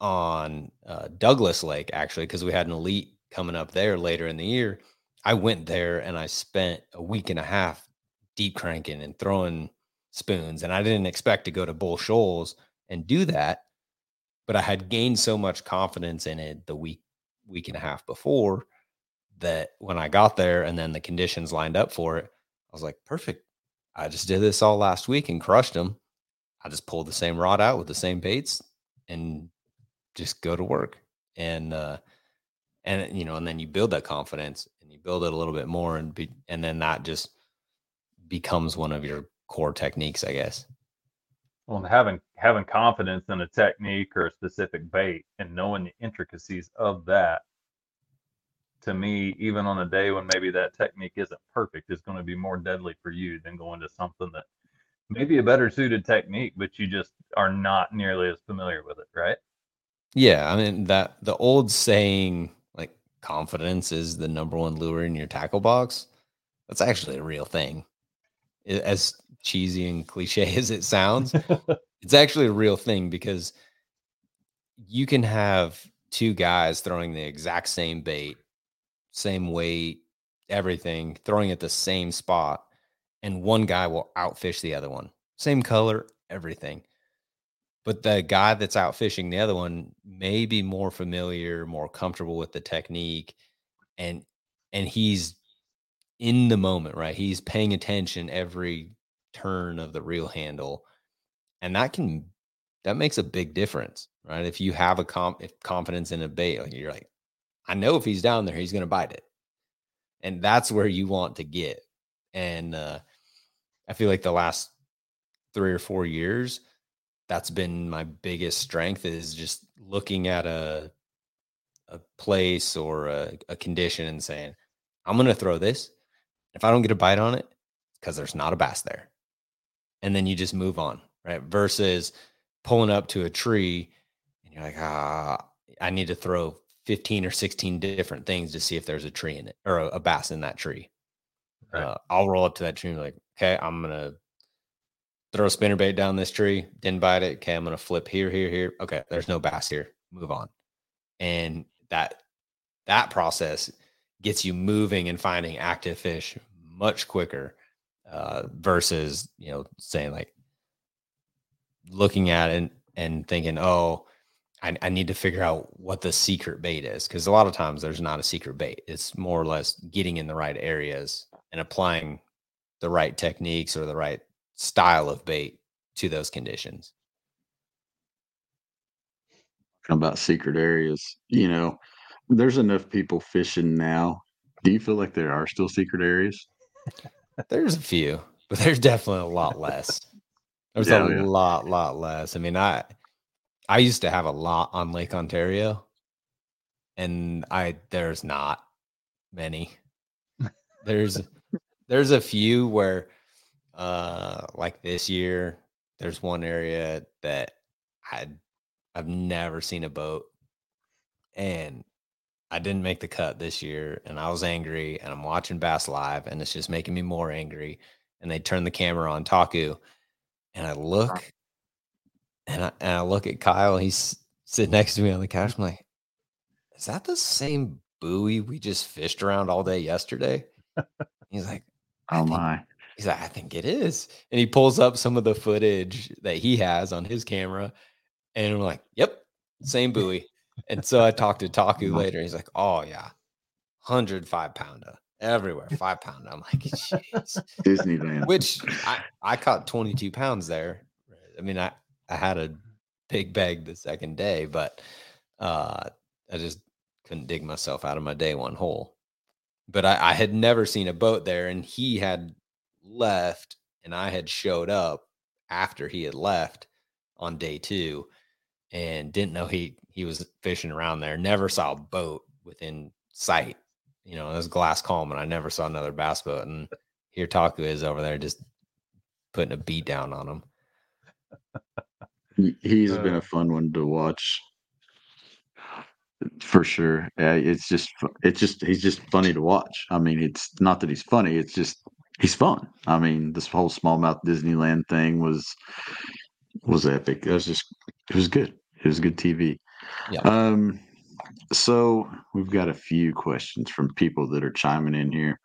on uh, Douglas Lake, actually, because we had an elite coming up there later in the year. I went there and I spent a week and a half deep cranking and throwing spoons. And I didn't expect to go to Bull Shoals and do that, but I had gained so much confidence in it the week, week and a half before that when I got there and then the conditions lined up for it, I was like, perfect. I just did this all last week and crushed them. I just pulled the same rod out with the same baits and just go to work. And, uh, and, you know, and then you build that confidence and you build it a little bit more and be, and then that just becomes one of your core techniques, I guess. Well, and having, having confidence in a technique or a specific bait and knowing the intricacies of that, to me, even on a day when maybe that technique isn't perfect, is going to be more deadly for you than going to something that maybe a better suited technique, but you just are not nearly as familiar with it, right? Yeah, I mean, that the old saying, like, confidence is the number one lure in your tackle box, that's actually a real thing. As cheesy and cliche as it sounds, it's actually a real thing, because you can have two guys throwing the exact same bait, same weight, everything, throwing at the same spot, and one guy will outfish the other one. Same color, everything. But the guy that's outfishing the other one may be more familiar, more comfortable with the technique, and and he's in the moment, right? He's paying attention every turn of the reel handle, and that can that makes a big difference, right? If you have a comp, if confidence in a bait, like you're like, I know if he's down there, he's going to bite it, and that's where you want to get. And uh, I feel like the last three or four years, that's been my biggest strength, is just looking at a a place or a, a condition and saying, I'm going to throw this. If I don't get a bite on it, because there's not a bass there. And then you just move on, right? Versus pulling up to a tree and you're like, ah, I need to throw fifteen or sixteen different things to see if there's a tree in it or a, a bass in that tree. Right. Uh, I'll roll up to that tree and be like, okay, I'm going to throw a spinnerbait down this tree. Didn't bite it. Okay, I'm going to flip here, here, here. Okay, there's no bass here. Move on. And that that process gets you moving and finding active fish much quicker. Uh, versus, you know, saying like looking at it and, and thinking, oh, I, I need to figure out what the secret bait is. Cause a lot of times there's not a secret bait. It's more or less getting in the right areas and applying the right techniques or the right style of bait to those conditions. Talking about secret areas, you know, there's enough people fishing now. Do you feel like there are still secret areas? There's a few, but there's definitely a lot less. There's yeah, a yeah. lot, lot less. I mean, I, I used to have a lot on Lake Ontario, and I there's not many. There's there's a few where, uh, like this year, there's one area that I I've never seen a boat, and I didn't make the cut this year, and I was angry, and I'm watching Bass Live, and it's just making me more angry. And they turn the camera on Taku, and I look, and I, and I look at Kyle. He's sitting next to me on the couch. I'm like, is that the same buoy we just fished around all day yesterday? He's like, oh my. He's like, I think it is. And he pulls up some of the footage that he has on his camera, and I'm like, yep, same buoy. And so I talked to Taku later. He's like, oh, yeah, one hundred five pounder everywhere, five pounder. I'm like, jeez. Disneyland. Which I, I caught twenty-two pounds there. I mean, I, I had a big bag the second day, but uh, I just couldn't dig myself out of my day one hole. But I, I had never seen a boat there, and he had left, and I had showed up after he had left on day two and didn't know he He was fishing around there, never saw a boat within sight. You know, it was glass calm, and I never saw another bass boat. And here Taku is over there just putting a beat down on him. He's uh, been a fun one to watch for sure. Yeah, it's just, it's just, he's just funny to watch. I mean, it's not that he's funny, it's just, he's fun. I mean, this whole smallmouth Disneyland thing was, was epic. It was just, it was good. It was good T V. Yeah. Um, so we've got a few questions from people that are chiming in here.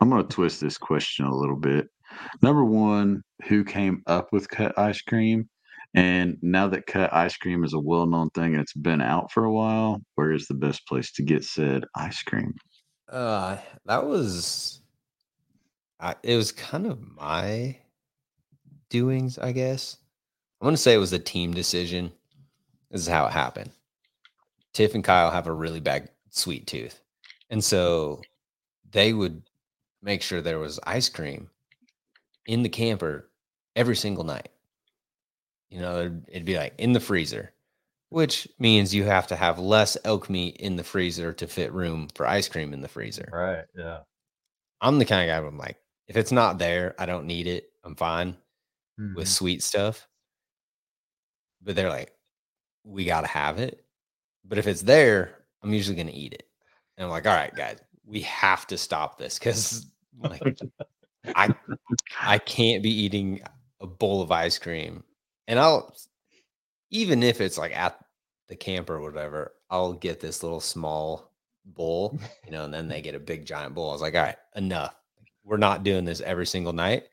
I'm going to twist this question a little bit. Number one, who came up with cut ice cream? And now that cut ice cream is a well-known thing and it's been out for a while, where is the best place to get said ice cream? Uh, that was, I, it was kind of my doings, I guess. I want to say it was a team decision. This is how it happened. Tiff and Kyle have a really bad sweet tooth. And so they would make sure there was ice cream in the camper every single night. You know, it'd be like in the freezer, which means you have to have less elk meat in the freezer to fit room for ice cream in the freezer. Right. Yeah. I'm the kind of guy where I'm like, if it's not there, I don't need it. I'm fine mm-hmm. with sweet stuff. But they're like, we got to have it. But if it's there, I'm usually going to eat it. And I'm like, all right, guys, we have to stop this because like, I I can't be eating a bowl of ice cream. And I'll, even if it's like at the camp or whatever, I'll get this little small bowl, you know, and then they get a big giant bowl. I was like, all right, enough. We're not doing this every single night.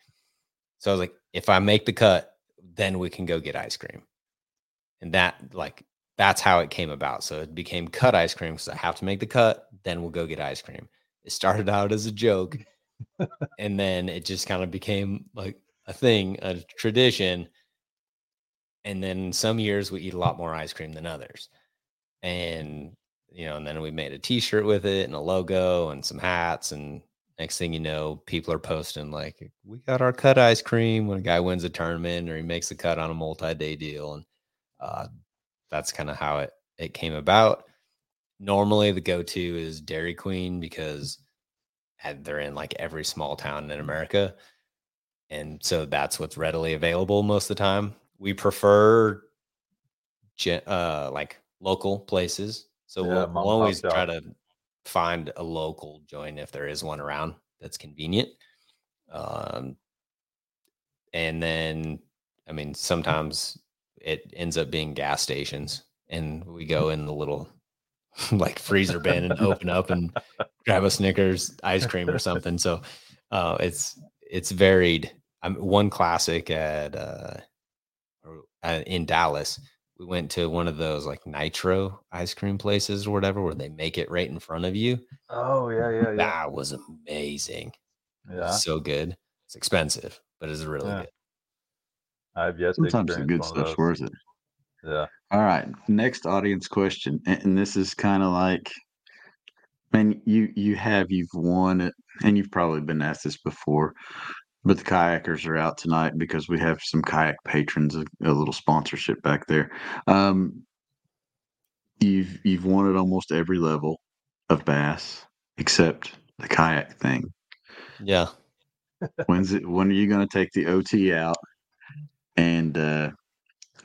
So I was like, if I make the cut, then we can go get ice cream. And that, like, that's how it came about. So it became cut ice cream because I have to make the cut. Then we'll go get ice cream. It started out as a joke. And then it just kind of became like a thing, a tradition. And then some years we eat a lot more ice cream than others. And, you know, and then we made a t-shirt with it and a logo and some hats. And next thing you know, people are posting like, we got our cut ice cream when a guy wins a tournament or he makes a cut on a multi-day deal. And Uh, that's kind of how it, it came about. Normally the go-to is Dairy Queen because they're in like every small town in America. And so that's what's readily available most of the time. We prefer uh, like local places. So yeah, we'll, we'll always try to find a local joint if there is one around that's convenient. Um, and then, I mean, sometimes it ends up being gas stations and we go in the little like freezer bin and open up and grab a Snickers ice cream or something. So uh, it's, it's varied. I'm one classic at, uh, in Dallas, we went to one of those like nitro ice cream places or whatever, where they make it right in front of you. Oh yeah. Yeah. yeah. That was amazing. Yeah. So good. It's expensive, but it's really yeah. good. I've yet sometimes the good stuff's worth it. Yeah. All right. Next audience question, and, and this is kind of like, man, you you have you've won it, and you've probably been asked this before. But the kayakers are out tonight because we have some kayak patrons, a, a little sponsorship back there. Um, you've you've won at almost every level of bass except the kayak thing. Yeah. When's it? When are you going to take the O T out and uh,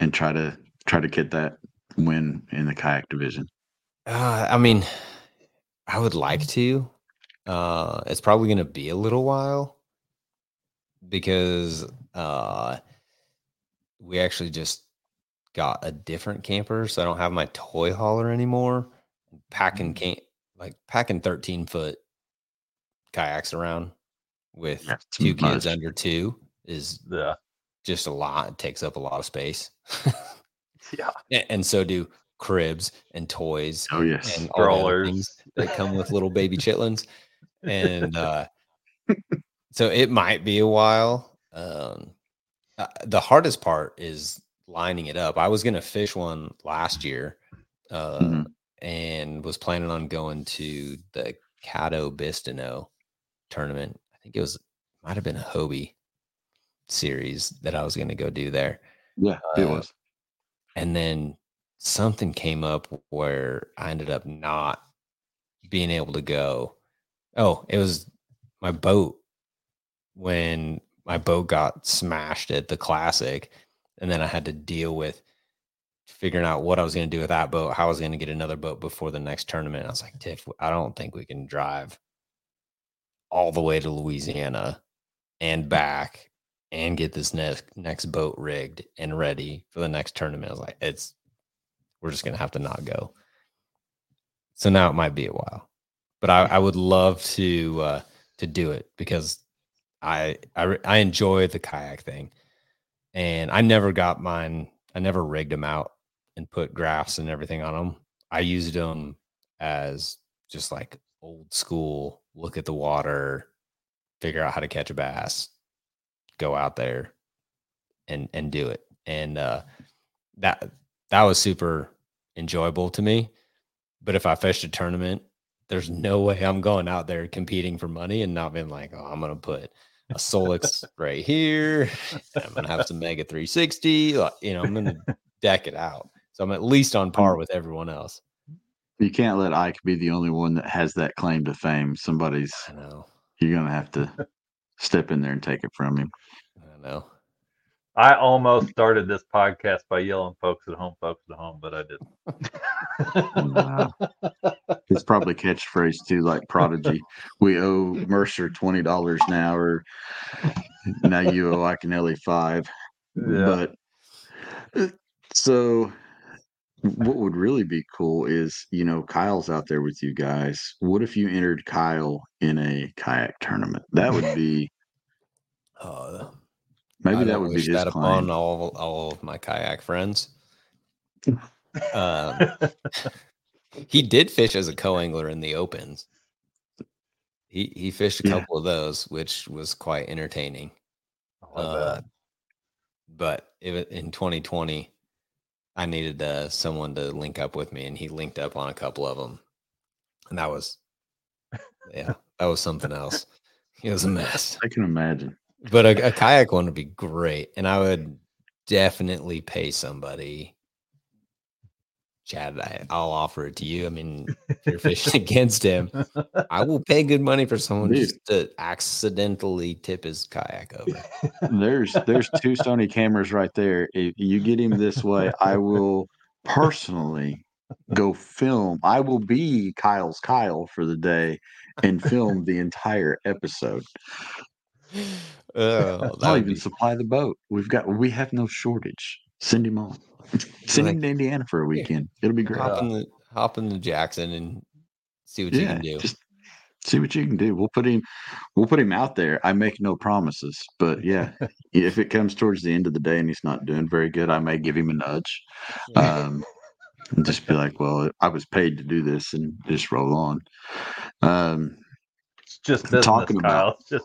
and try to try to get that win in the kayak division? Uh, I mean, I would like to. Uh, it's probably going to be a little while. Because uh, we actually just got a different camper, so I don't have my toy hauler anymore. Packing can't like packing thirteen foot kayaks around with That's two much. kids under two is yeah. just a lot. It takes up a lot of space. yeah, and, and so do cribs and toys. Oh yes, and strollers. All things that come with little baby chitlins, and. uh So it might be a while. Um, uh, the hardest part is lining it up. I was going to fish one last year uh, mm-hmm. and was planning on going to the Caddo Bistano tournament. I think it was might have been a Hobie series that I was going to go do there. Yeah, uh, it was. And then something came up where I ended up not being able to go. Oh, it was my boat. When my boat got smashed at the classic, and then I had to deal with figuring out what I was going to do with that boat, how I was going to get another boat before the next tournament. I was like, Tiff, I don't think we can drive all the way to Louisiana and back and get this next next boat rigged and ready for the next tournament. I was like, it's, we're just going to have to not go. So now it might be a while, but I, I would love to, uh, to do it because I, I I enjoy the kayak thing, and I never got mine. I never rigged them out and put graphs and everything on them. I used them as just like old school, look at the water, figure out how to catch a bass, go out there and, and do it. And uh, that, that was super enjoyable to me. But if I fished a tournament, there's no way I'm going out there competing for money and not being like, oh, I'm going to put a Solix right here. I'm going to have some Mega three sixty. You know, I'm going to deck it out. So I'm at least on par with everyone else. You can't let Ike be the only one that has that claim to fame. Somebody's, I know. You're going to have to step in there and take it from him. I know. I almost started this podcast by yelling folks at home, folks at home, but I didn't. Wow. It's probably catchphrase too, like Prodigy. We owe Mercer twenty dollars now, or now you owe Iconelli five. Yeah. But so what would really be cool is, you know, Kyle's out there with you guys. What if you entered Kyle in a kayak tournament? That would be... Uh, Maybe I that would wish be that upon claim. all all of my kayak friends. Um, he did fish as a co-angler in the opens. He he fished a yeah. couple of those, which was quite entertaining. Uh, but it, in twenty twenty, I needed uh, someone to link up with me, and he linked up on a couple of them, and that was yeah, that was something else. It was a mess. I can imagine. But a, a kayak one would be great. And I would definitely pay somebody. Chad, I, I'll offer it to you. I mean, if you're fishing against him, I will pay good money for someone Dude. just to accidentally tip his kayak over. There's there's two Sony cameras right there. If you get him this way, I will personally go film. I will be Kyle's Kyle for the day and film the entire episode. Oh, I'll even be... supply the boat. We've got, we have no shortage. Send him on. Send like, him to Indiana for a weekend. It'll be great. Hop in the, hop in the Jackson and see what yeah, you can do. Just see what you can do. We'll put him. We'll put him out there. I make no promises, but yeah, if it comes towards the end of the day and he's not doing very good, I may give him a nudge. Um, and just be like, "Well, I was paid to do this," and just roll on. Um. Just business, talking about Kyle.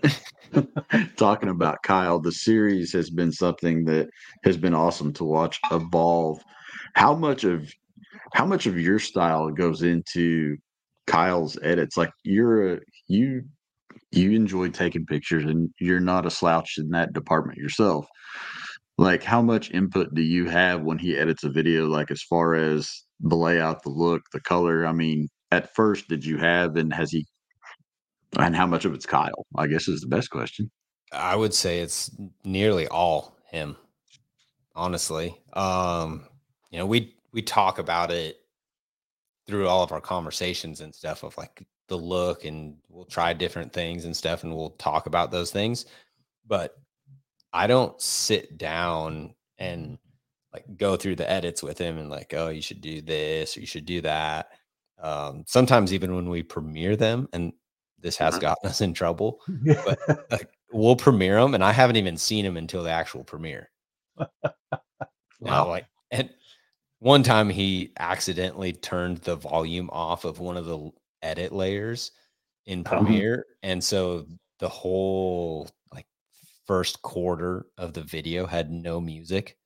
Just business. Talking about Kyle, the series has been something that has been awesome to watch evolve. How much of how much of your style goes into Kyle's edits? Like you're a, you you enjoy taking pictures and you're not a slouch in that department yourself. Like, how much input do you have when he edits a video, like as far as the layout, the look, the color? I mean, at first, did you have, and has he, and how much of it's Kyle, I guess, is the best question. I would say it's nearly all him, honestly. Um, you know, we, we talk about it through all of our conversations and stuff of like the look, and we'll try different things and stuff, and we'll talk about those things, but I don't sit down and like go through the edits with him and like, oh, you should do this or you should do that. Um, sometimes even when we premiere them, and this has gotten us in trouble, but like, we'll premiere them and I haven't even seen them until the actual premiere. Wow. Like, and one time he accidentally turned the volume off of one of the edit layers in Premiere. Oh. And so the whole like first quarter of the video had no music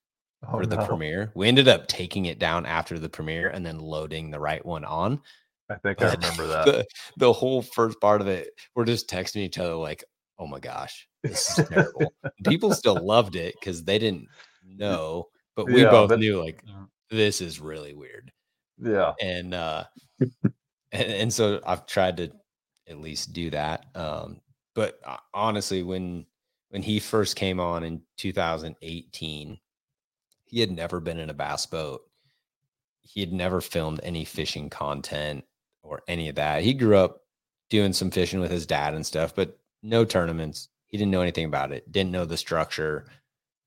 oh, for the no. premiere. We ended up taking it down after the premiere and then loading the right one on. I think but I remember that. The, the whole first part of it, we're just texting each other like, oh my gosh, this is terrible. People still loved it because they didn't know, but we yeah, both but, knew like this is really weird. Yeah. And uh And, and so I've tried to at least do that. Um, but honestly, when when he first came on in two thousand eighteen, he had never been in a bass boat. He had never filmed any fishing content or any of that. He grew up doing some fishing with his dad and stuff, but no tournaments. He didn't know anything about it. Didn't know the structure.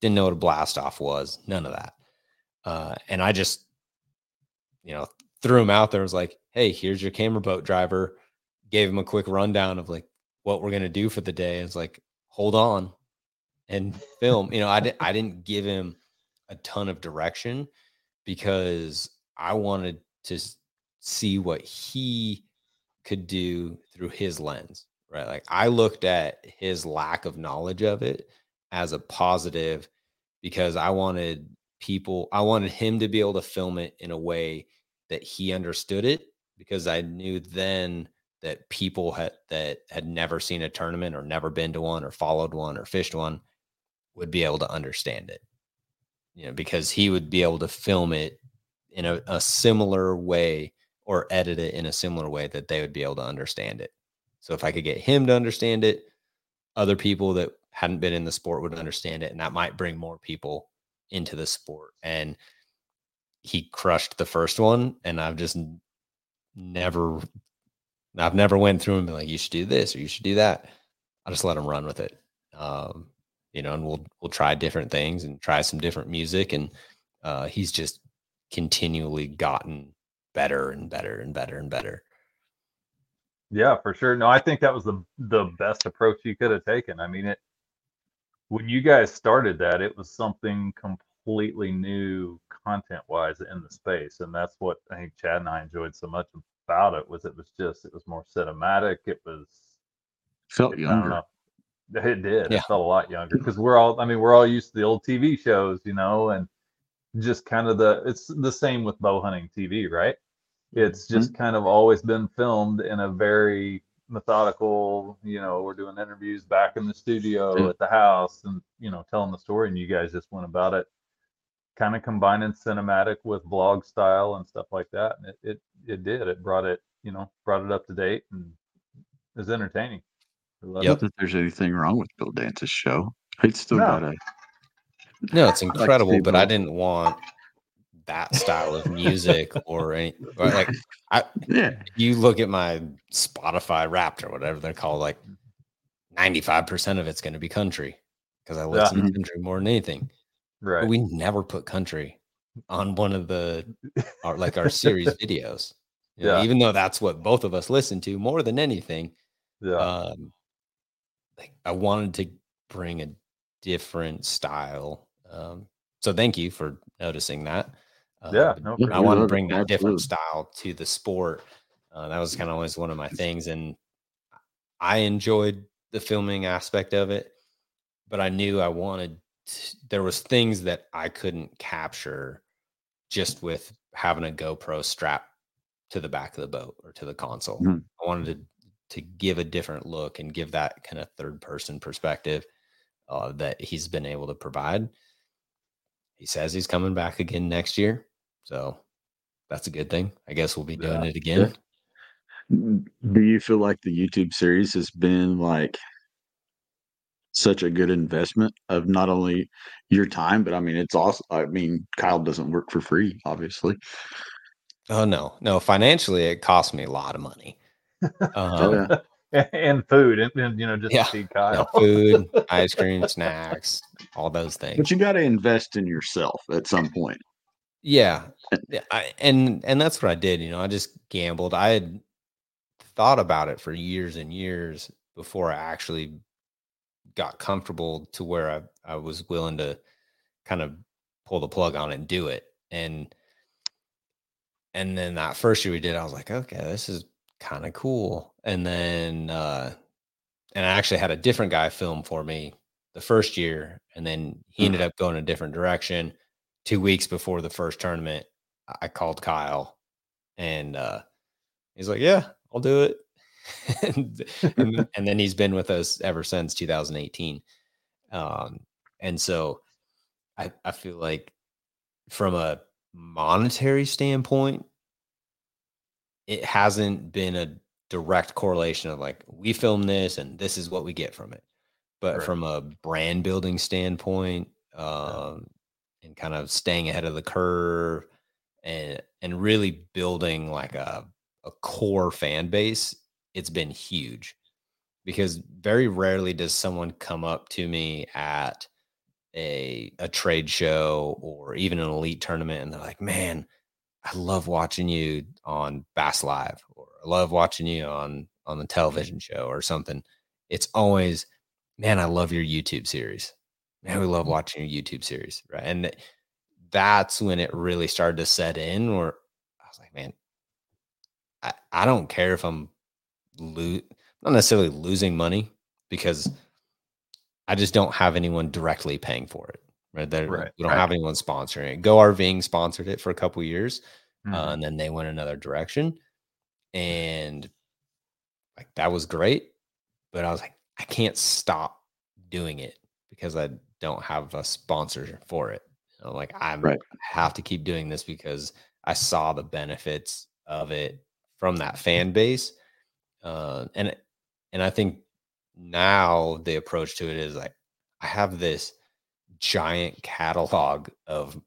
Didn't know what a blast off was. None of that. Uh, and I just, you know, threw him out there. I was like, hey, here's your camera boat driver. Gave him a quick rundown of like what we're going to do for the day. It's like, hold on and film. You know, I, di- I didn't give him a ton of direction because I wanted to see what he could do through his lens, right? Like I looked at his lack of knowledge of it as a positive because I wanted people, I wanted him to be able to film it in a way that he understood it, because I knew then that people had, that had never seen a tournament or never been to one or followed one or fished one would be able to understand it, you know, because he would be able to film it in a, a similar way or edit it in a similar way that they would be able to understand it. So if I could get him to understand it, other people that hadn't been in the sport would understand it. And that might bring more people into the sport. And he crushed the first one, and I've just never, I've never went through and been like, you should do this or you should do that. I just let him run with it. Um, you know, and we'll, we'll try different things and try some different music. And uh, he's just continually gotten better and better and better and better. Yeah, for sure. No, I think that was the, the best approach you could have taken. I mean, it, when you guys started that, it was something completely, completely new content wise in the space, and that's what I think Chad and I enjoyed so much about it, was it was just it was more cinematic. It was felt it, younger know, it did yeah. It felt a lot younger because we're all I mean we're all used to the old T V shows, you know, and just kind of the it's the same with bow hunting T V, right? It's just mm-hmm. kind of always been filmed in a very methodical, you know, we're doing interviews back in the studio mm-hmm. at the house and, you know, telling the story, and you guys just went about it kind of combining cinematic with vlog style and stuff like that. And it, it, it did, it brought it, you know, brought it up to date and is entertaining. I love yep. it. I don't think there's anything wrong with Bill Dance's show. It's still no. got a, no, it's incredible, like but I didn't want that style of music or any, or like I, yeah. you look at my Spotify Wrapped or whatever they're called, like ninety-five percent of it's going to be country because I listen yeah. to country more than anything. Right. But we never put country on one of the our, like our series videos, you know, yeah. even though that's what both of us listen to more than anything. Yeah. Um, like I wanted to bring a different style. Um, so thank you for noticing that. Uh, yeah. No, I want to bring that different style to the sport. Uh, that was kind of always one of my things. And I enjoyed the filming aspect of it, but I knew I wanted there was things that I couldn't capture just with having a GoPro strapped to the back of the boat or to the console. Mm-hmm. I wanted to to give a different look and give that kind of third person perspective uh, that he's been able to provide. He says he's coming back again next year. So that's a good thing. I guess we'll be doing yeah. it again. Do you feel like the YouTube series has been like such a good investment of not only your time, but I mean, it's also, I mean, Kyle doesn't work for free, obviously. Oh no, no. Financially, it cost me a lot of money. Um, yeah. And food, and, and you know, just yeah, to feed Kyle. No, food, ice cream, snacks, all those things. But you got to invest in yourself at some point. Yeah, I, and and that's what I did. You know, I just gambled. I had thought about it for years and years before I actually got comfortable to where I, I was willing to kind of pull the plug on it and do it. And and then that first year we did, I was like, okay, this is kind of cool. And then uh, and I actually had a different guy film for me the first year, and then he ended up going a different direction. Two weeks before the first tournament, I called Kyle, and uh, he's like, yeah, I'll do it. and, and, and then he's been with us ever since two thousand eighteen. Um, and so I, I feel like from a monetary standpoint, it hasn't been a direct correlation of like, we film this and this is what we get from it. But right. from a brand building standpoint, um, and kind of staying ahead of the curve and, and really building like a, a core fan base, it's been huge, because very rarely does someone come up to me at a, a trade show or even an elite tournament, and they're like, man, I love watching you on Bass Live, or I love watching you on, on the television show or something. It's always, man, I love your YouTube series. Man, we love watching your YouTube series, right? And that's when it really started to set in, where I was like, man, I, I don't care if I'm lo- not necessarily losing money, because I just don't have anyone directly paying for it, right? They're, right we don't right. have anyone sponsoring it. Go RVing sponsored it for a couple of years, mm-hmm. uh, and then they went another direction, and like that was great, but I was like, I can't stop doing it because I don't have a sponsor for it. You know, like I'm, right. I have to keep doing this because I saw the benefits of it from that fan base. Uh, and, and I think now the approach to it is like, I have this giant catalog of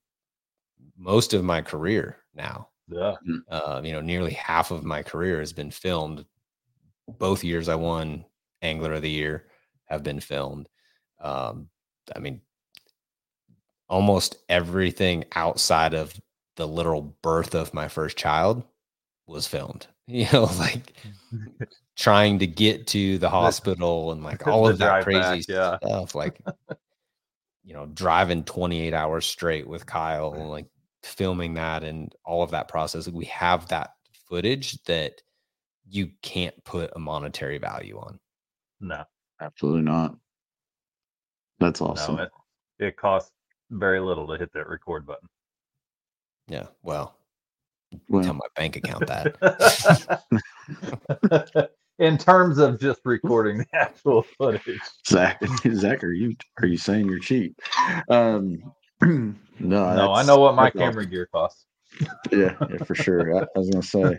most of my career now. Yeah. Uh, you know, nearly half of my career has been filmed. Both years I won Angler of the Year have been filmed. Um, I mean, almost everything outside of the literal birth of my first child was filmed, you know, like trying to get to the hospital and like all of that crazy back, yeah. stuff, like, you know, driving twenty-eight hours straight with Kyle and like filming that and all of that process. We have that footage that you can't put a monetary value on. No, absolutely not. That's awesome. No, it, it costs very little to hit that record button. Yeah. Well, well. Tell my bank account that. In terms of just recording the actual footage. Zach, Zach, are you are you saying you're cheap? Um, no, no, I know what my camera awesome. gear costs. yeah, yeah, for sure. I, I was gonna say,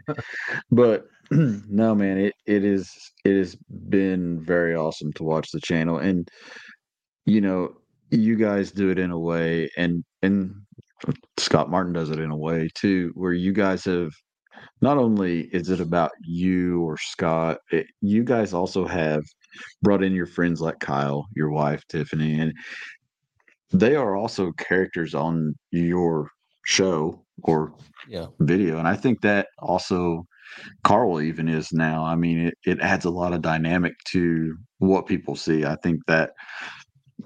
but no, man, it it is it has been very awesome to watch the channel. And you know, you guys do it in a way, and and Scott Martin does it in a way too, where you guys have, not only is it about you or Scott, it, you guys also have brought in your friends like Kyle, your wife, Tiffany, and they are also characters on your show or yeah. video. And I think that also Carl even is now. I mean, it, it adds a lot of dynamic to what people see. I think that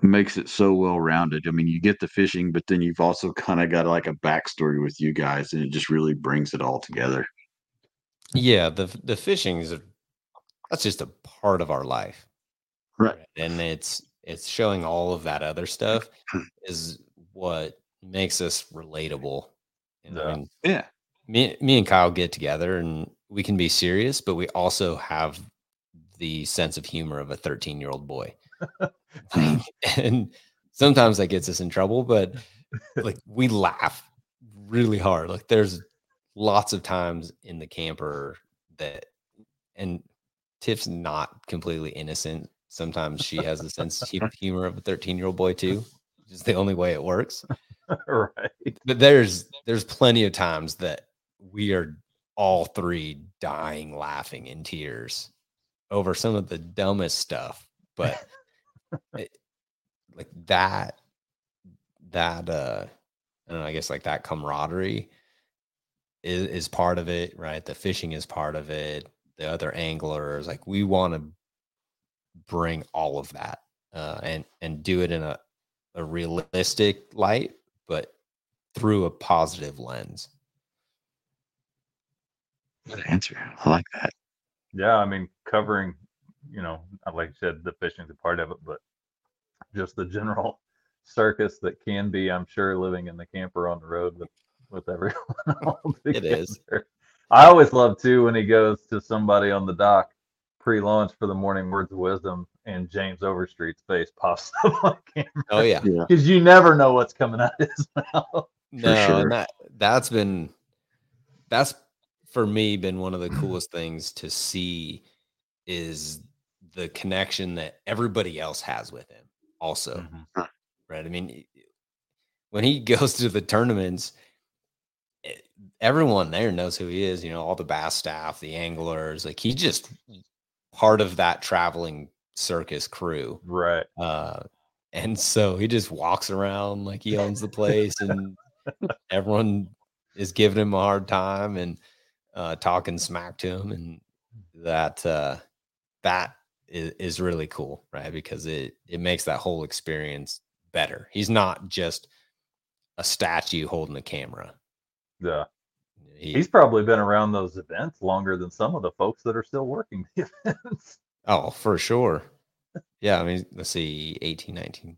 makes it so well-rounded. I mean, you get the fishing, but then you've also kind of got like a backstory with you guys, and it just really brings it all together. Yeah, the the fishing is a, that's just a part of our life, right? And it's it's showing all of that other stuff is what makes us relatable. You know? Yeah. I mean, yeah, me me and Kyle get together, and we can be serious, but we also have the sense of humor of a thirteen year old boy. And sometimes that gets us in trouble, but like we laugh really hard. Like there's lots of times in the camper that, and Tiff's not completely innocent. Sometimes she has the sense of humor of a thirteen year old boy too, which is the only way it works. Right. But there's, there's plenty of times that we are all three dying, laughing in tears over some of the dumbest stuff. But it, like that, that, uh, I don't know, I guess like that camaraderie is, is part of it, right? The fishing is part of it. The other anglers, like we want to bring all of that, uh, and, and do it in a, a realistic light, but through a positive lens. Good answer. I like that. Yeah. I mean, covering, you know, like you said, the fishing's a part of it, but just the general circus that can be, I'm sure, living in the camper on the road with, with everyone. It is. I always love too, when he goes to somebody on the dock pre-launch for the morning words of wisdom and James Overstreet's face pops up on camera. Oh yeah. Because yeah. you never know what's coming out of his mouth. No, sure. and that, that's been, that's, for me, been one of the coolest things to see is the connection that everybody else has with him also. Mm-hmm. Right. I mean, when he goes to the tournaments, everyone there knows who he is, you know, all the bass staff, the anglers, like he's just part of that traveling circus crew. Right. Uh, and so he just walks around like he owns the place and everyone is giving him a hard time and, Uh, talking smack to him, and that uh, that is, is really cool, right? Because it it makes that whole experience better. He's not just a statue holding a camera. Yeah, he, he's probably been around those events longer than some of the folks that are still working the events. Oh, for sure. Yeah, I mean, let's see, eighteen, nineteen.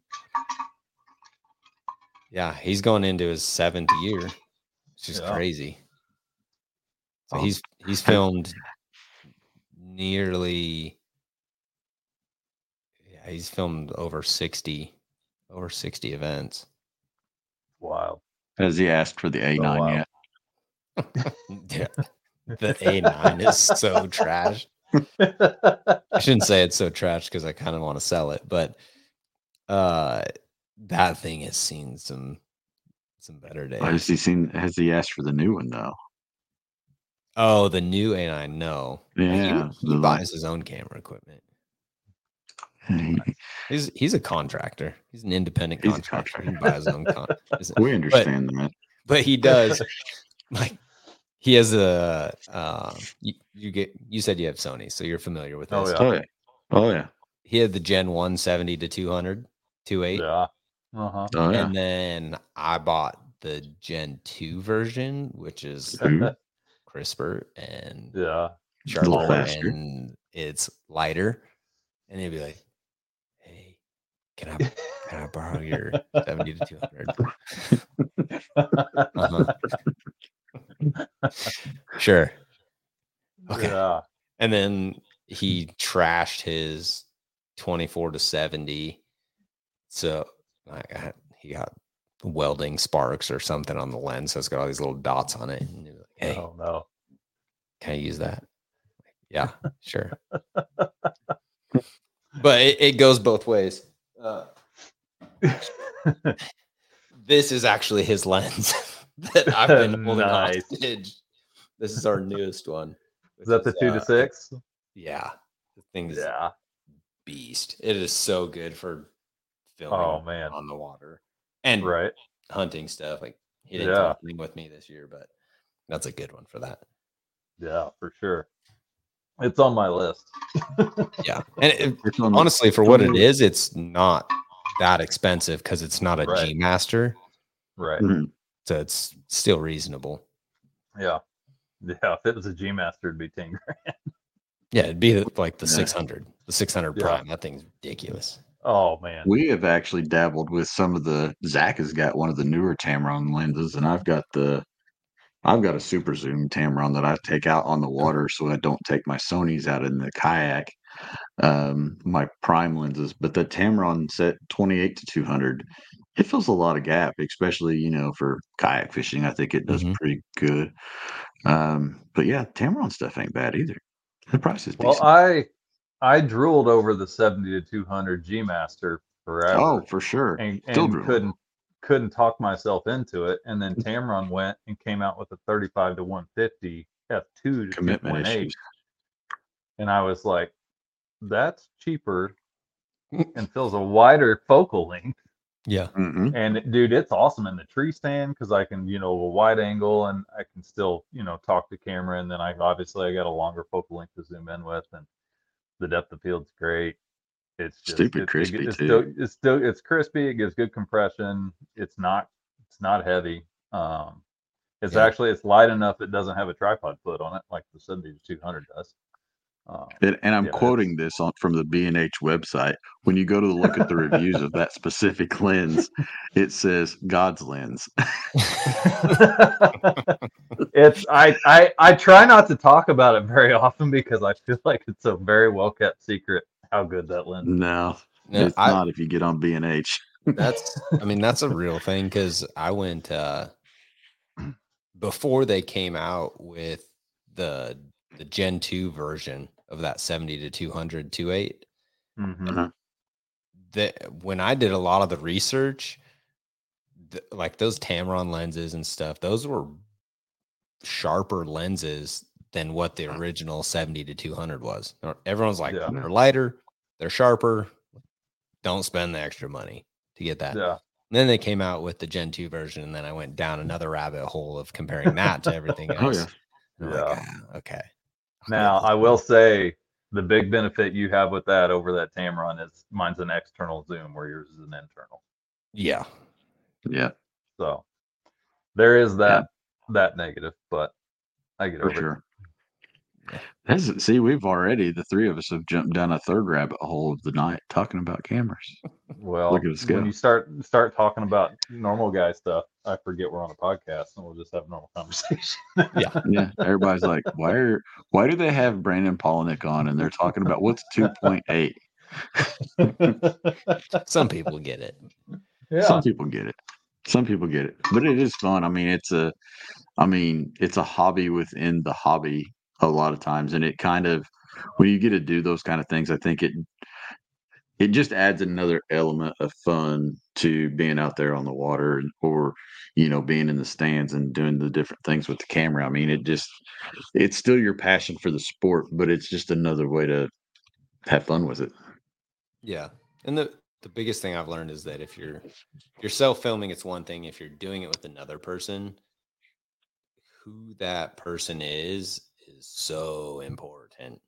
Yeah, he's going into his seventh year, which is yeah. crazy. So he's he's filmed nearly, yeah, he's filmed over sixty, over sixty events. Wow! Has he asked for the A nine oh, wow. yet? Yeah, the A nine is so trash. I shouldn't say it's so trash because I kind of want to sell it, but uh, that thing has seen some some better days. Has he seen? Has he asked for the new one though? Oh, the new A nine, no. Yeah. He, he buys his own camera equipment. he's he's a contractor. He's an independent he's contractor. contractor. He buys his own con- We understand but, that. But he does. Like he has a uh, you, you get you said you have Sony, so you're familiar with this. Oh yeah. Oh yeah. He had the Gen one seventy to two hundred, two eight. Yeah. Uh-huh. Oh, yeah. And then I bought the Gen two version, which is Ooh. crisper and yeah sharper and it's lighter, and he'd be like, hey, can i can I borrow your seventy to two hundred? Uh-huh. Sure, okay. Yeah. And then he trashed his twenty-four to seventy, so like I, he got welding sparks or something on the lens, so it's got all these little dots on it, and like, hey, oh no, can I use that? Like, yeah, sure. But it, it goes both ways. Uh, this is actually his lens that I've been holding nice. hostage. This is our newest one. Is that the is, two uh, to six? Yeah, the thing's yeah beast. It is so good for filming oh, man. on the water. And right. hunting stuff. Like he didn't yeah. talk with me this year, but that's a good one for that. Yeah, for sure. It's on my list. Yeah. And it, honestly, for what it is, it's not that expensive because it's not a right. G Master. Right. Mm-hmm. So it's still reasonable. Yeah. Yeah. If it was a G Master, it'd be ten grand. Yeah. It'd be like the yeah. six hundred, the six hundred yeah. Prime. That thing's ridiculous. Oh man, we have actually dabbled with some of the. Zach has got one of the newer Tamron lenses, and I've got the, I've got a super zoom Tamron that I take out on the water, so I don't take my Sonys out in the kayak. um, my prime lenses, but the Tamron set twenty-eight to two hundred, it fills a lot of gap, especially, you know, for kayak fishing. I think it does mm-hmm. pretty good. Um, but yeah, Tamron stuff ain't bad either. The price is decent. Well, I, I drooled over the seventy to two hundred G Master forever. Oh, for sure. And, and Still couldn't, couldn't talk myself into it. And then Tamron went and came out with a thirty-five to one fifty F two commitment issues. And I was like, that's cheaper and fills a wider focal length. Yeah. Mm-hmm. And dude, it's awesome in the tree stand because I can, you know, a wide angle and I can still, you know, talk to camera. And then I obviously I got a longer focal length to zoom in with, and the depth of field's great. It's just stupid it's, crispy. It's, too. Still, it's still it's crispy. It gives good compression. It's not it's not heavy. Um, it's yeah. actually it's light enough. It doesn't have a tripod foot on it like the seventy to two hundred does. Um, and, and I'm yeah, quoting this on, from the B and H website. When you go to look at the reviews of that specific lens, it says God's lens. it's I, I I try not to talk about it very often because I feel like it's a very well kept secret how good that lens is. No, no it's I, not if you get on B and H. That's I mean that's a real thing because I went uh, before they came out with the the Gen two version of that seventy to two hundred two eight Mm-hmm. That when I did a lot of the research, the, like those Tamron lenses and stuff, those were sharper lenses than what the original seventy to two hundred was. Everyone's like, yeah. they're lighter, they're sharper. Don't spend the extra money to get that. Yeah. And then they came out with the Gen two version, and then I went down another rabbit hole of comparing that to everything else. Oh, yeah. Yeah. Like, ah, okay. Now I will say the big benefit you have with that over that Tamron is mine's an external zoom where yours is an internal. Yeah. Yeah. So there is that yeah. that negative, but I get over sure. it. That's, see, we've already the three of us have jumped down a third rabbit hole of the night talking about cameras. Well, look at us go. When you start start talking about normal guy stuff, I forget we're on a podcast and we'll just have a normal conversation. yeah. Yeah. Everybody's like, why are why do they have Brandon Palaniuk on and they're talking about what's two point eight? Some people get it. Yeah. Some people get it. Some people get it. But it is fun. I mean, it's a I mean, it's a hobby within the hobby a lot of times. And it kind of when you get to do those kind of things, I think it It just adds another element of fun to being out there on the water or, you know, being in the stands and doing the different things with the camera. I mean, it just, it's still your passion for the sport, but it's just another way to have fun with it. Yeah. And the, the biggest thing I've learned is that if you're yourself filming, it's one thing. If you're doing it with another person, who that person is, is so important.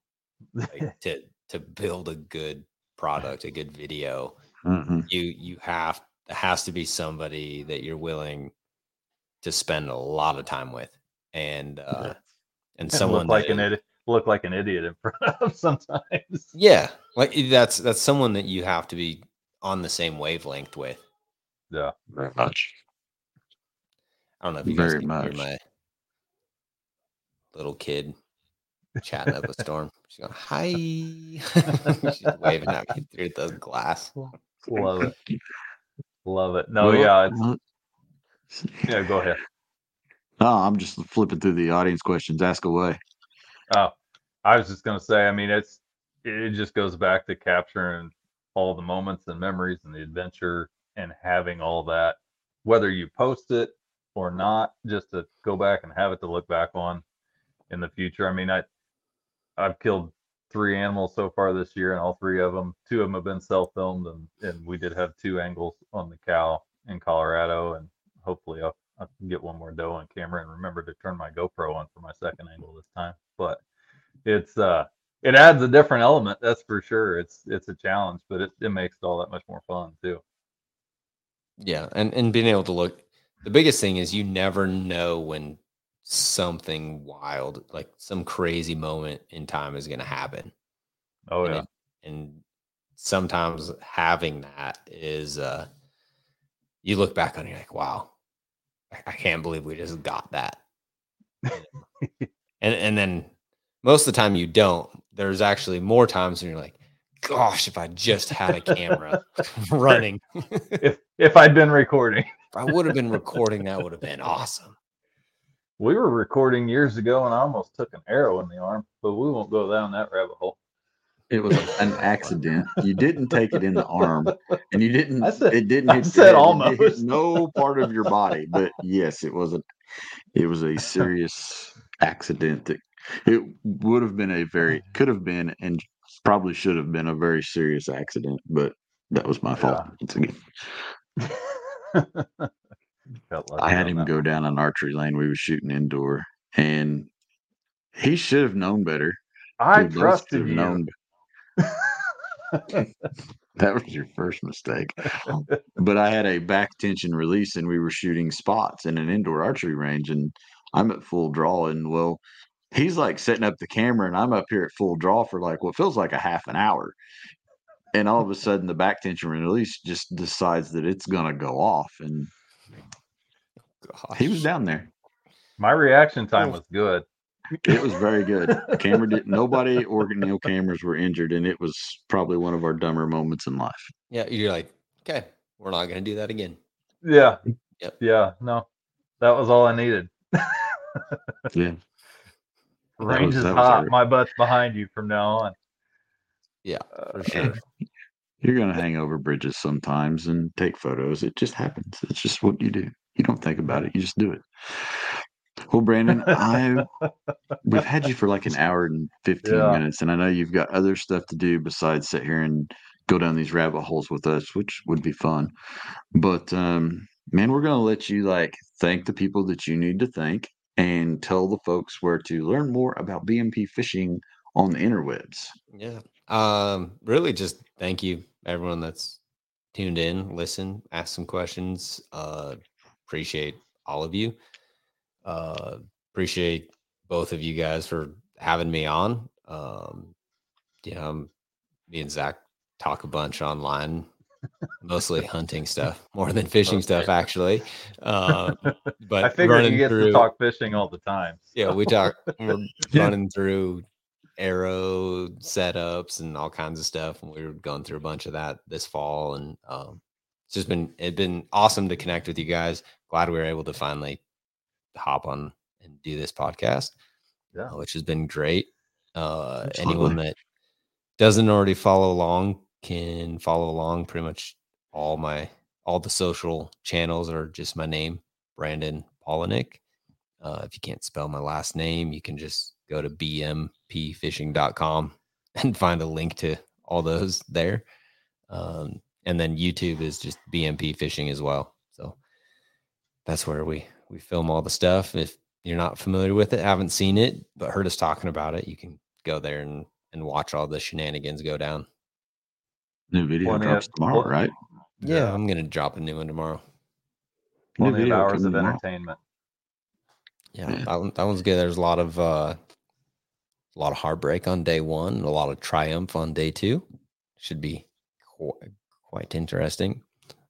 Like to, to build a good product, a good video. Mm-hmm. You you have it has to be somebody that you're willing to spend a lot of time with, and uh, and, and someone look like that, an idiot, look like an idiot in front of sometimes. Yeah, like that's that's someone that you have to be on the same wavelength with. Yeah, very much. I don't know if you very guys can much. Hear my little kid chatting up a storm. She's going, hi. She's waving at me through the glass. Love it. Love it. No, well, yeah. It's... Yeah, go ahead. No, I'm just flipping through the audience questions. Ask away. Oh, I was just going to say, I mean, it's it just goes back to capturing all the moments and memories and the adventure and having all that, whether you post it or not, just to go back and have it to look back on in the future. I mean, I, I've killed three animals so far this year, and all three of them, two of them have been self-filmed, and, and we did have two angles on the cow in Colorado, and hopefully I'll, I'll get one more doe on camera and remember to turn my GoPro on for my second angle this time. But it's uh, it adds a different element, that's for sure. It's it's a challenge, but it, it makes it all that much more fun too. Yeah, and, and being able to look, the biggest thing is you never know when something wild, like some crazy moment in time, is going to happen. Oh yeah. And, it, and sometimes having that is, uh, you look back on it, you're like, wow, I, I can't believe we just got that. and and then most of the time you don't. There's actually more times when you're like, gosh, if I just had a camera running. If if I'd been recording. If I would have been recording, that would have been awesome. We were recording years ago, and I almost took an arrow in the arm, but we won't go down that rabbit hole. It was an accident. You didn't take it in the arm, and you didn't. I said, it didn't. I hit said head, almost. It hit no part of your body, but yes, it was a. It was a serious accident. That it would have been a very could have been and probably should have been a very serious accident, but that was my fault once again. I had him go down an archery lane. We were shooting indoor, and he should have known better. I trusted you. Known. That was your first mistake. But I had a back tension release, and we were shooting spots in an indoor archery range, and I'm at full draw, and well, he's like setting up the camera, and I'm up here at full draw for like what feels like a half an hour. And all of a sudden, the back tension release just decides that it's going to go off, and gosh. He was down there. My reaction time was good. It was very good. Camera didn't. Nobody or no cameras were injured, and it was probably one of our dumber moments in life. Yeah, you're like, okay, we're not going to do that again. Yeah. Yep. Yeah. No, that was all I needed. Yeah. Range is hot. My butt's behind you from now on. Yeah, for sure. You're going to hang over bridges sometimes and take photos. It just happens. It's just what you do. You don't think about it. You just do it. Well, Brandon, I we've had you for like an hour and fifteen yeah. minutes, and I know you've got other stuff to do besides sit here and go down these rabbit holes with us, which would be fun. But um, man, we're going to let you like thank the people that you need to thank and tell the folks where to learn more about B M P Fishing on the interwebs. Yeah, um, really, just thank you, everyone that's tuned in, listen, ask some questions. Uh, appreciate all of you. Uh, appreciate both of you guys for having me on. Um, yeah, I'm, me and Zach talk a bunch online, mostly hunting stuff more than fishing okay. stuff, actually. Um, uh, but I figured you get through, to talk fishing all the time. So. Yeah, we talk, we're running through arrow setups and all kinds of stuff. And we were going through a bunch of that this fall, and um, it's just been it's been awesome to connect with you guys. Glad we were able to finally hop on and do this podcast, yeah, which has been great. Uh, Absolutely. Anyone that doesn't already follow along can follow along. Pretty much all my all the social channels are just my name, Brandon Palaniuk. Uh, if you can't spell my last name, you can just go to b m p fishing dot com and find a link to all those there. Um, and then YouTube is just B M P Fishing as well. So that's where we. We film all the stuff. If you're not familiar with it, haven't seen it, but heard us talking about it, you can go there and, and watch all the shenanigans go down. New video drops tomorrow, right? Yeah, yeah, I'm going to drop a new one tomorrow. New video hours of entertainment. Yeah, yeah. That, one, that one's good. There's a lot of uh, a lot of heartbreak on day one, and a lot of triumph on day two. Should be quite, quite interesting.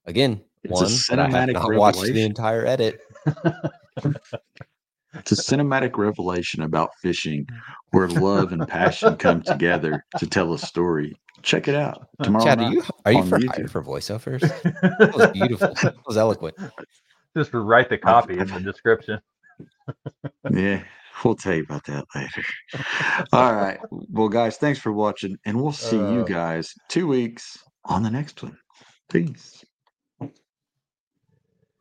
Again, it's one, a cinematic I watched the entire edit. It's a cinematic revelation about fishing, where love and passion come together to tell a story. Check it out tomorrow. Chad, are you are you for hire for voiceovers? That was beautiful. That was eloquent. Just write the copy in the description. Yeah, we'll tell you about that later. All right, well, guys, thanks for watching, and we'll see uh, you guys two weeks on the next one. Peace.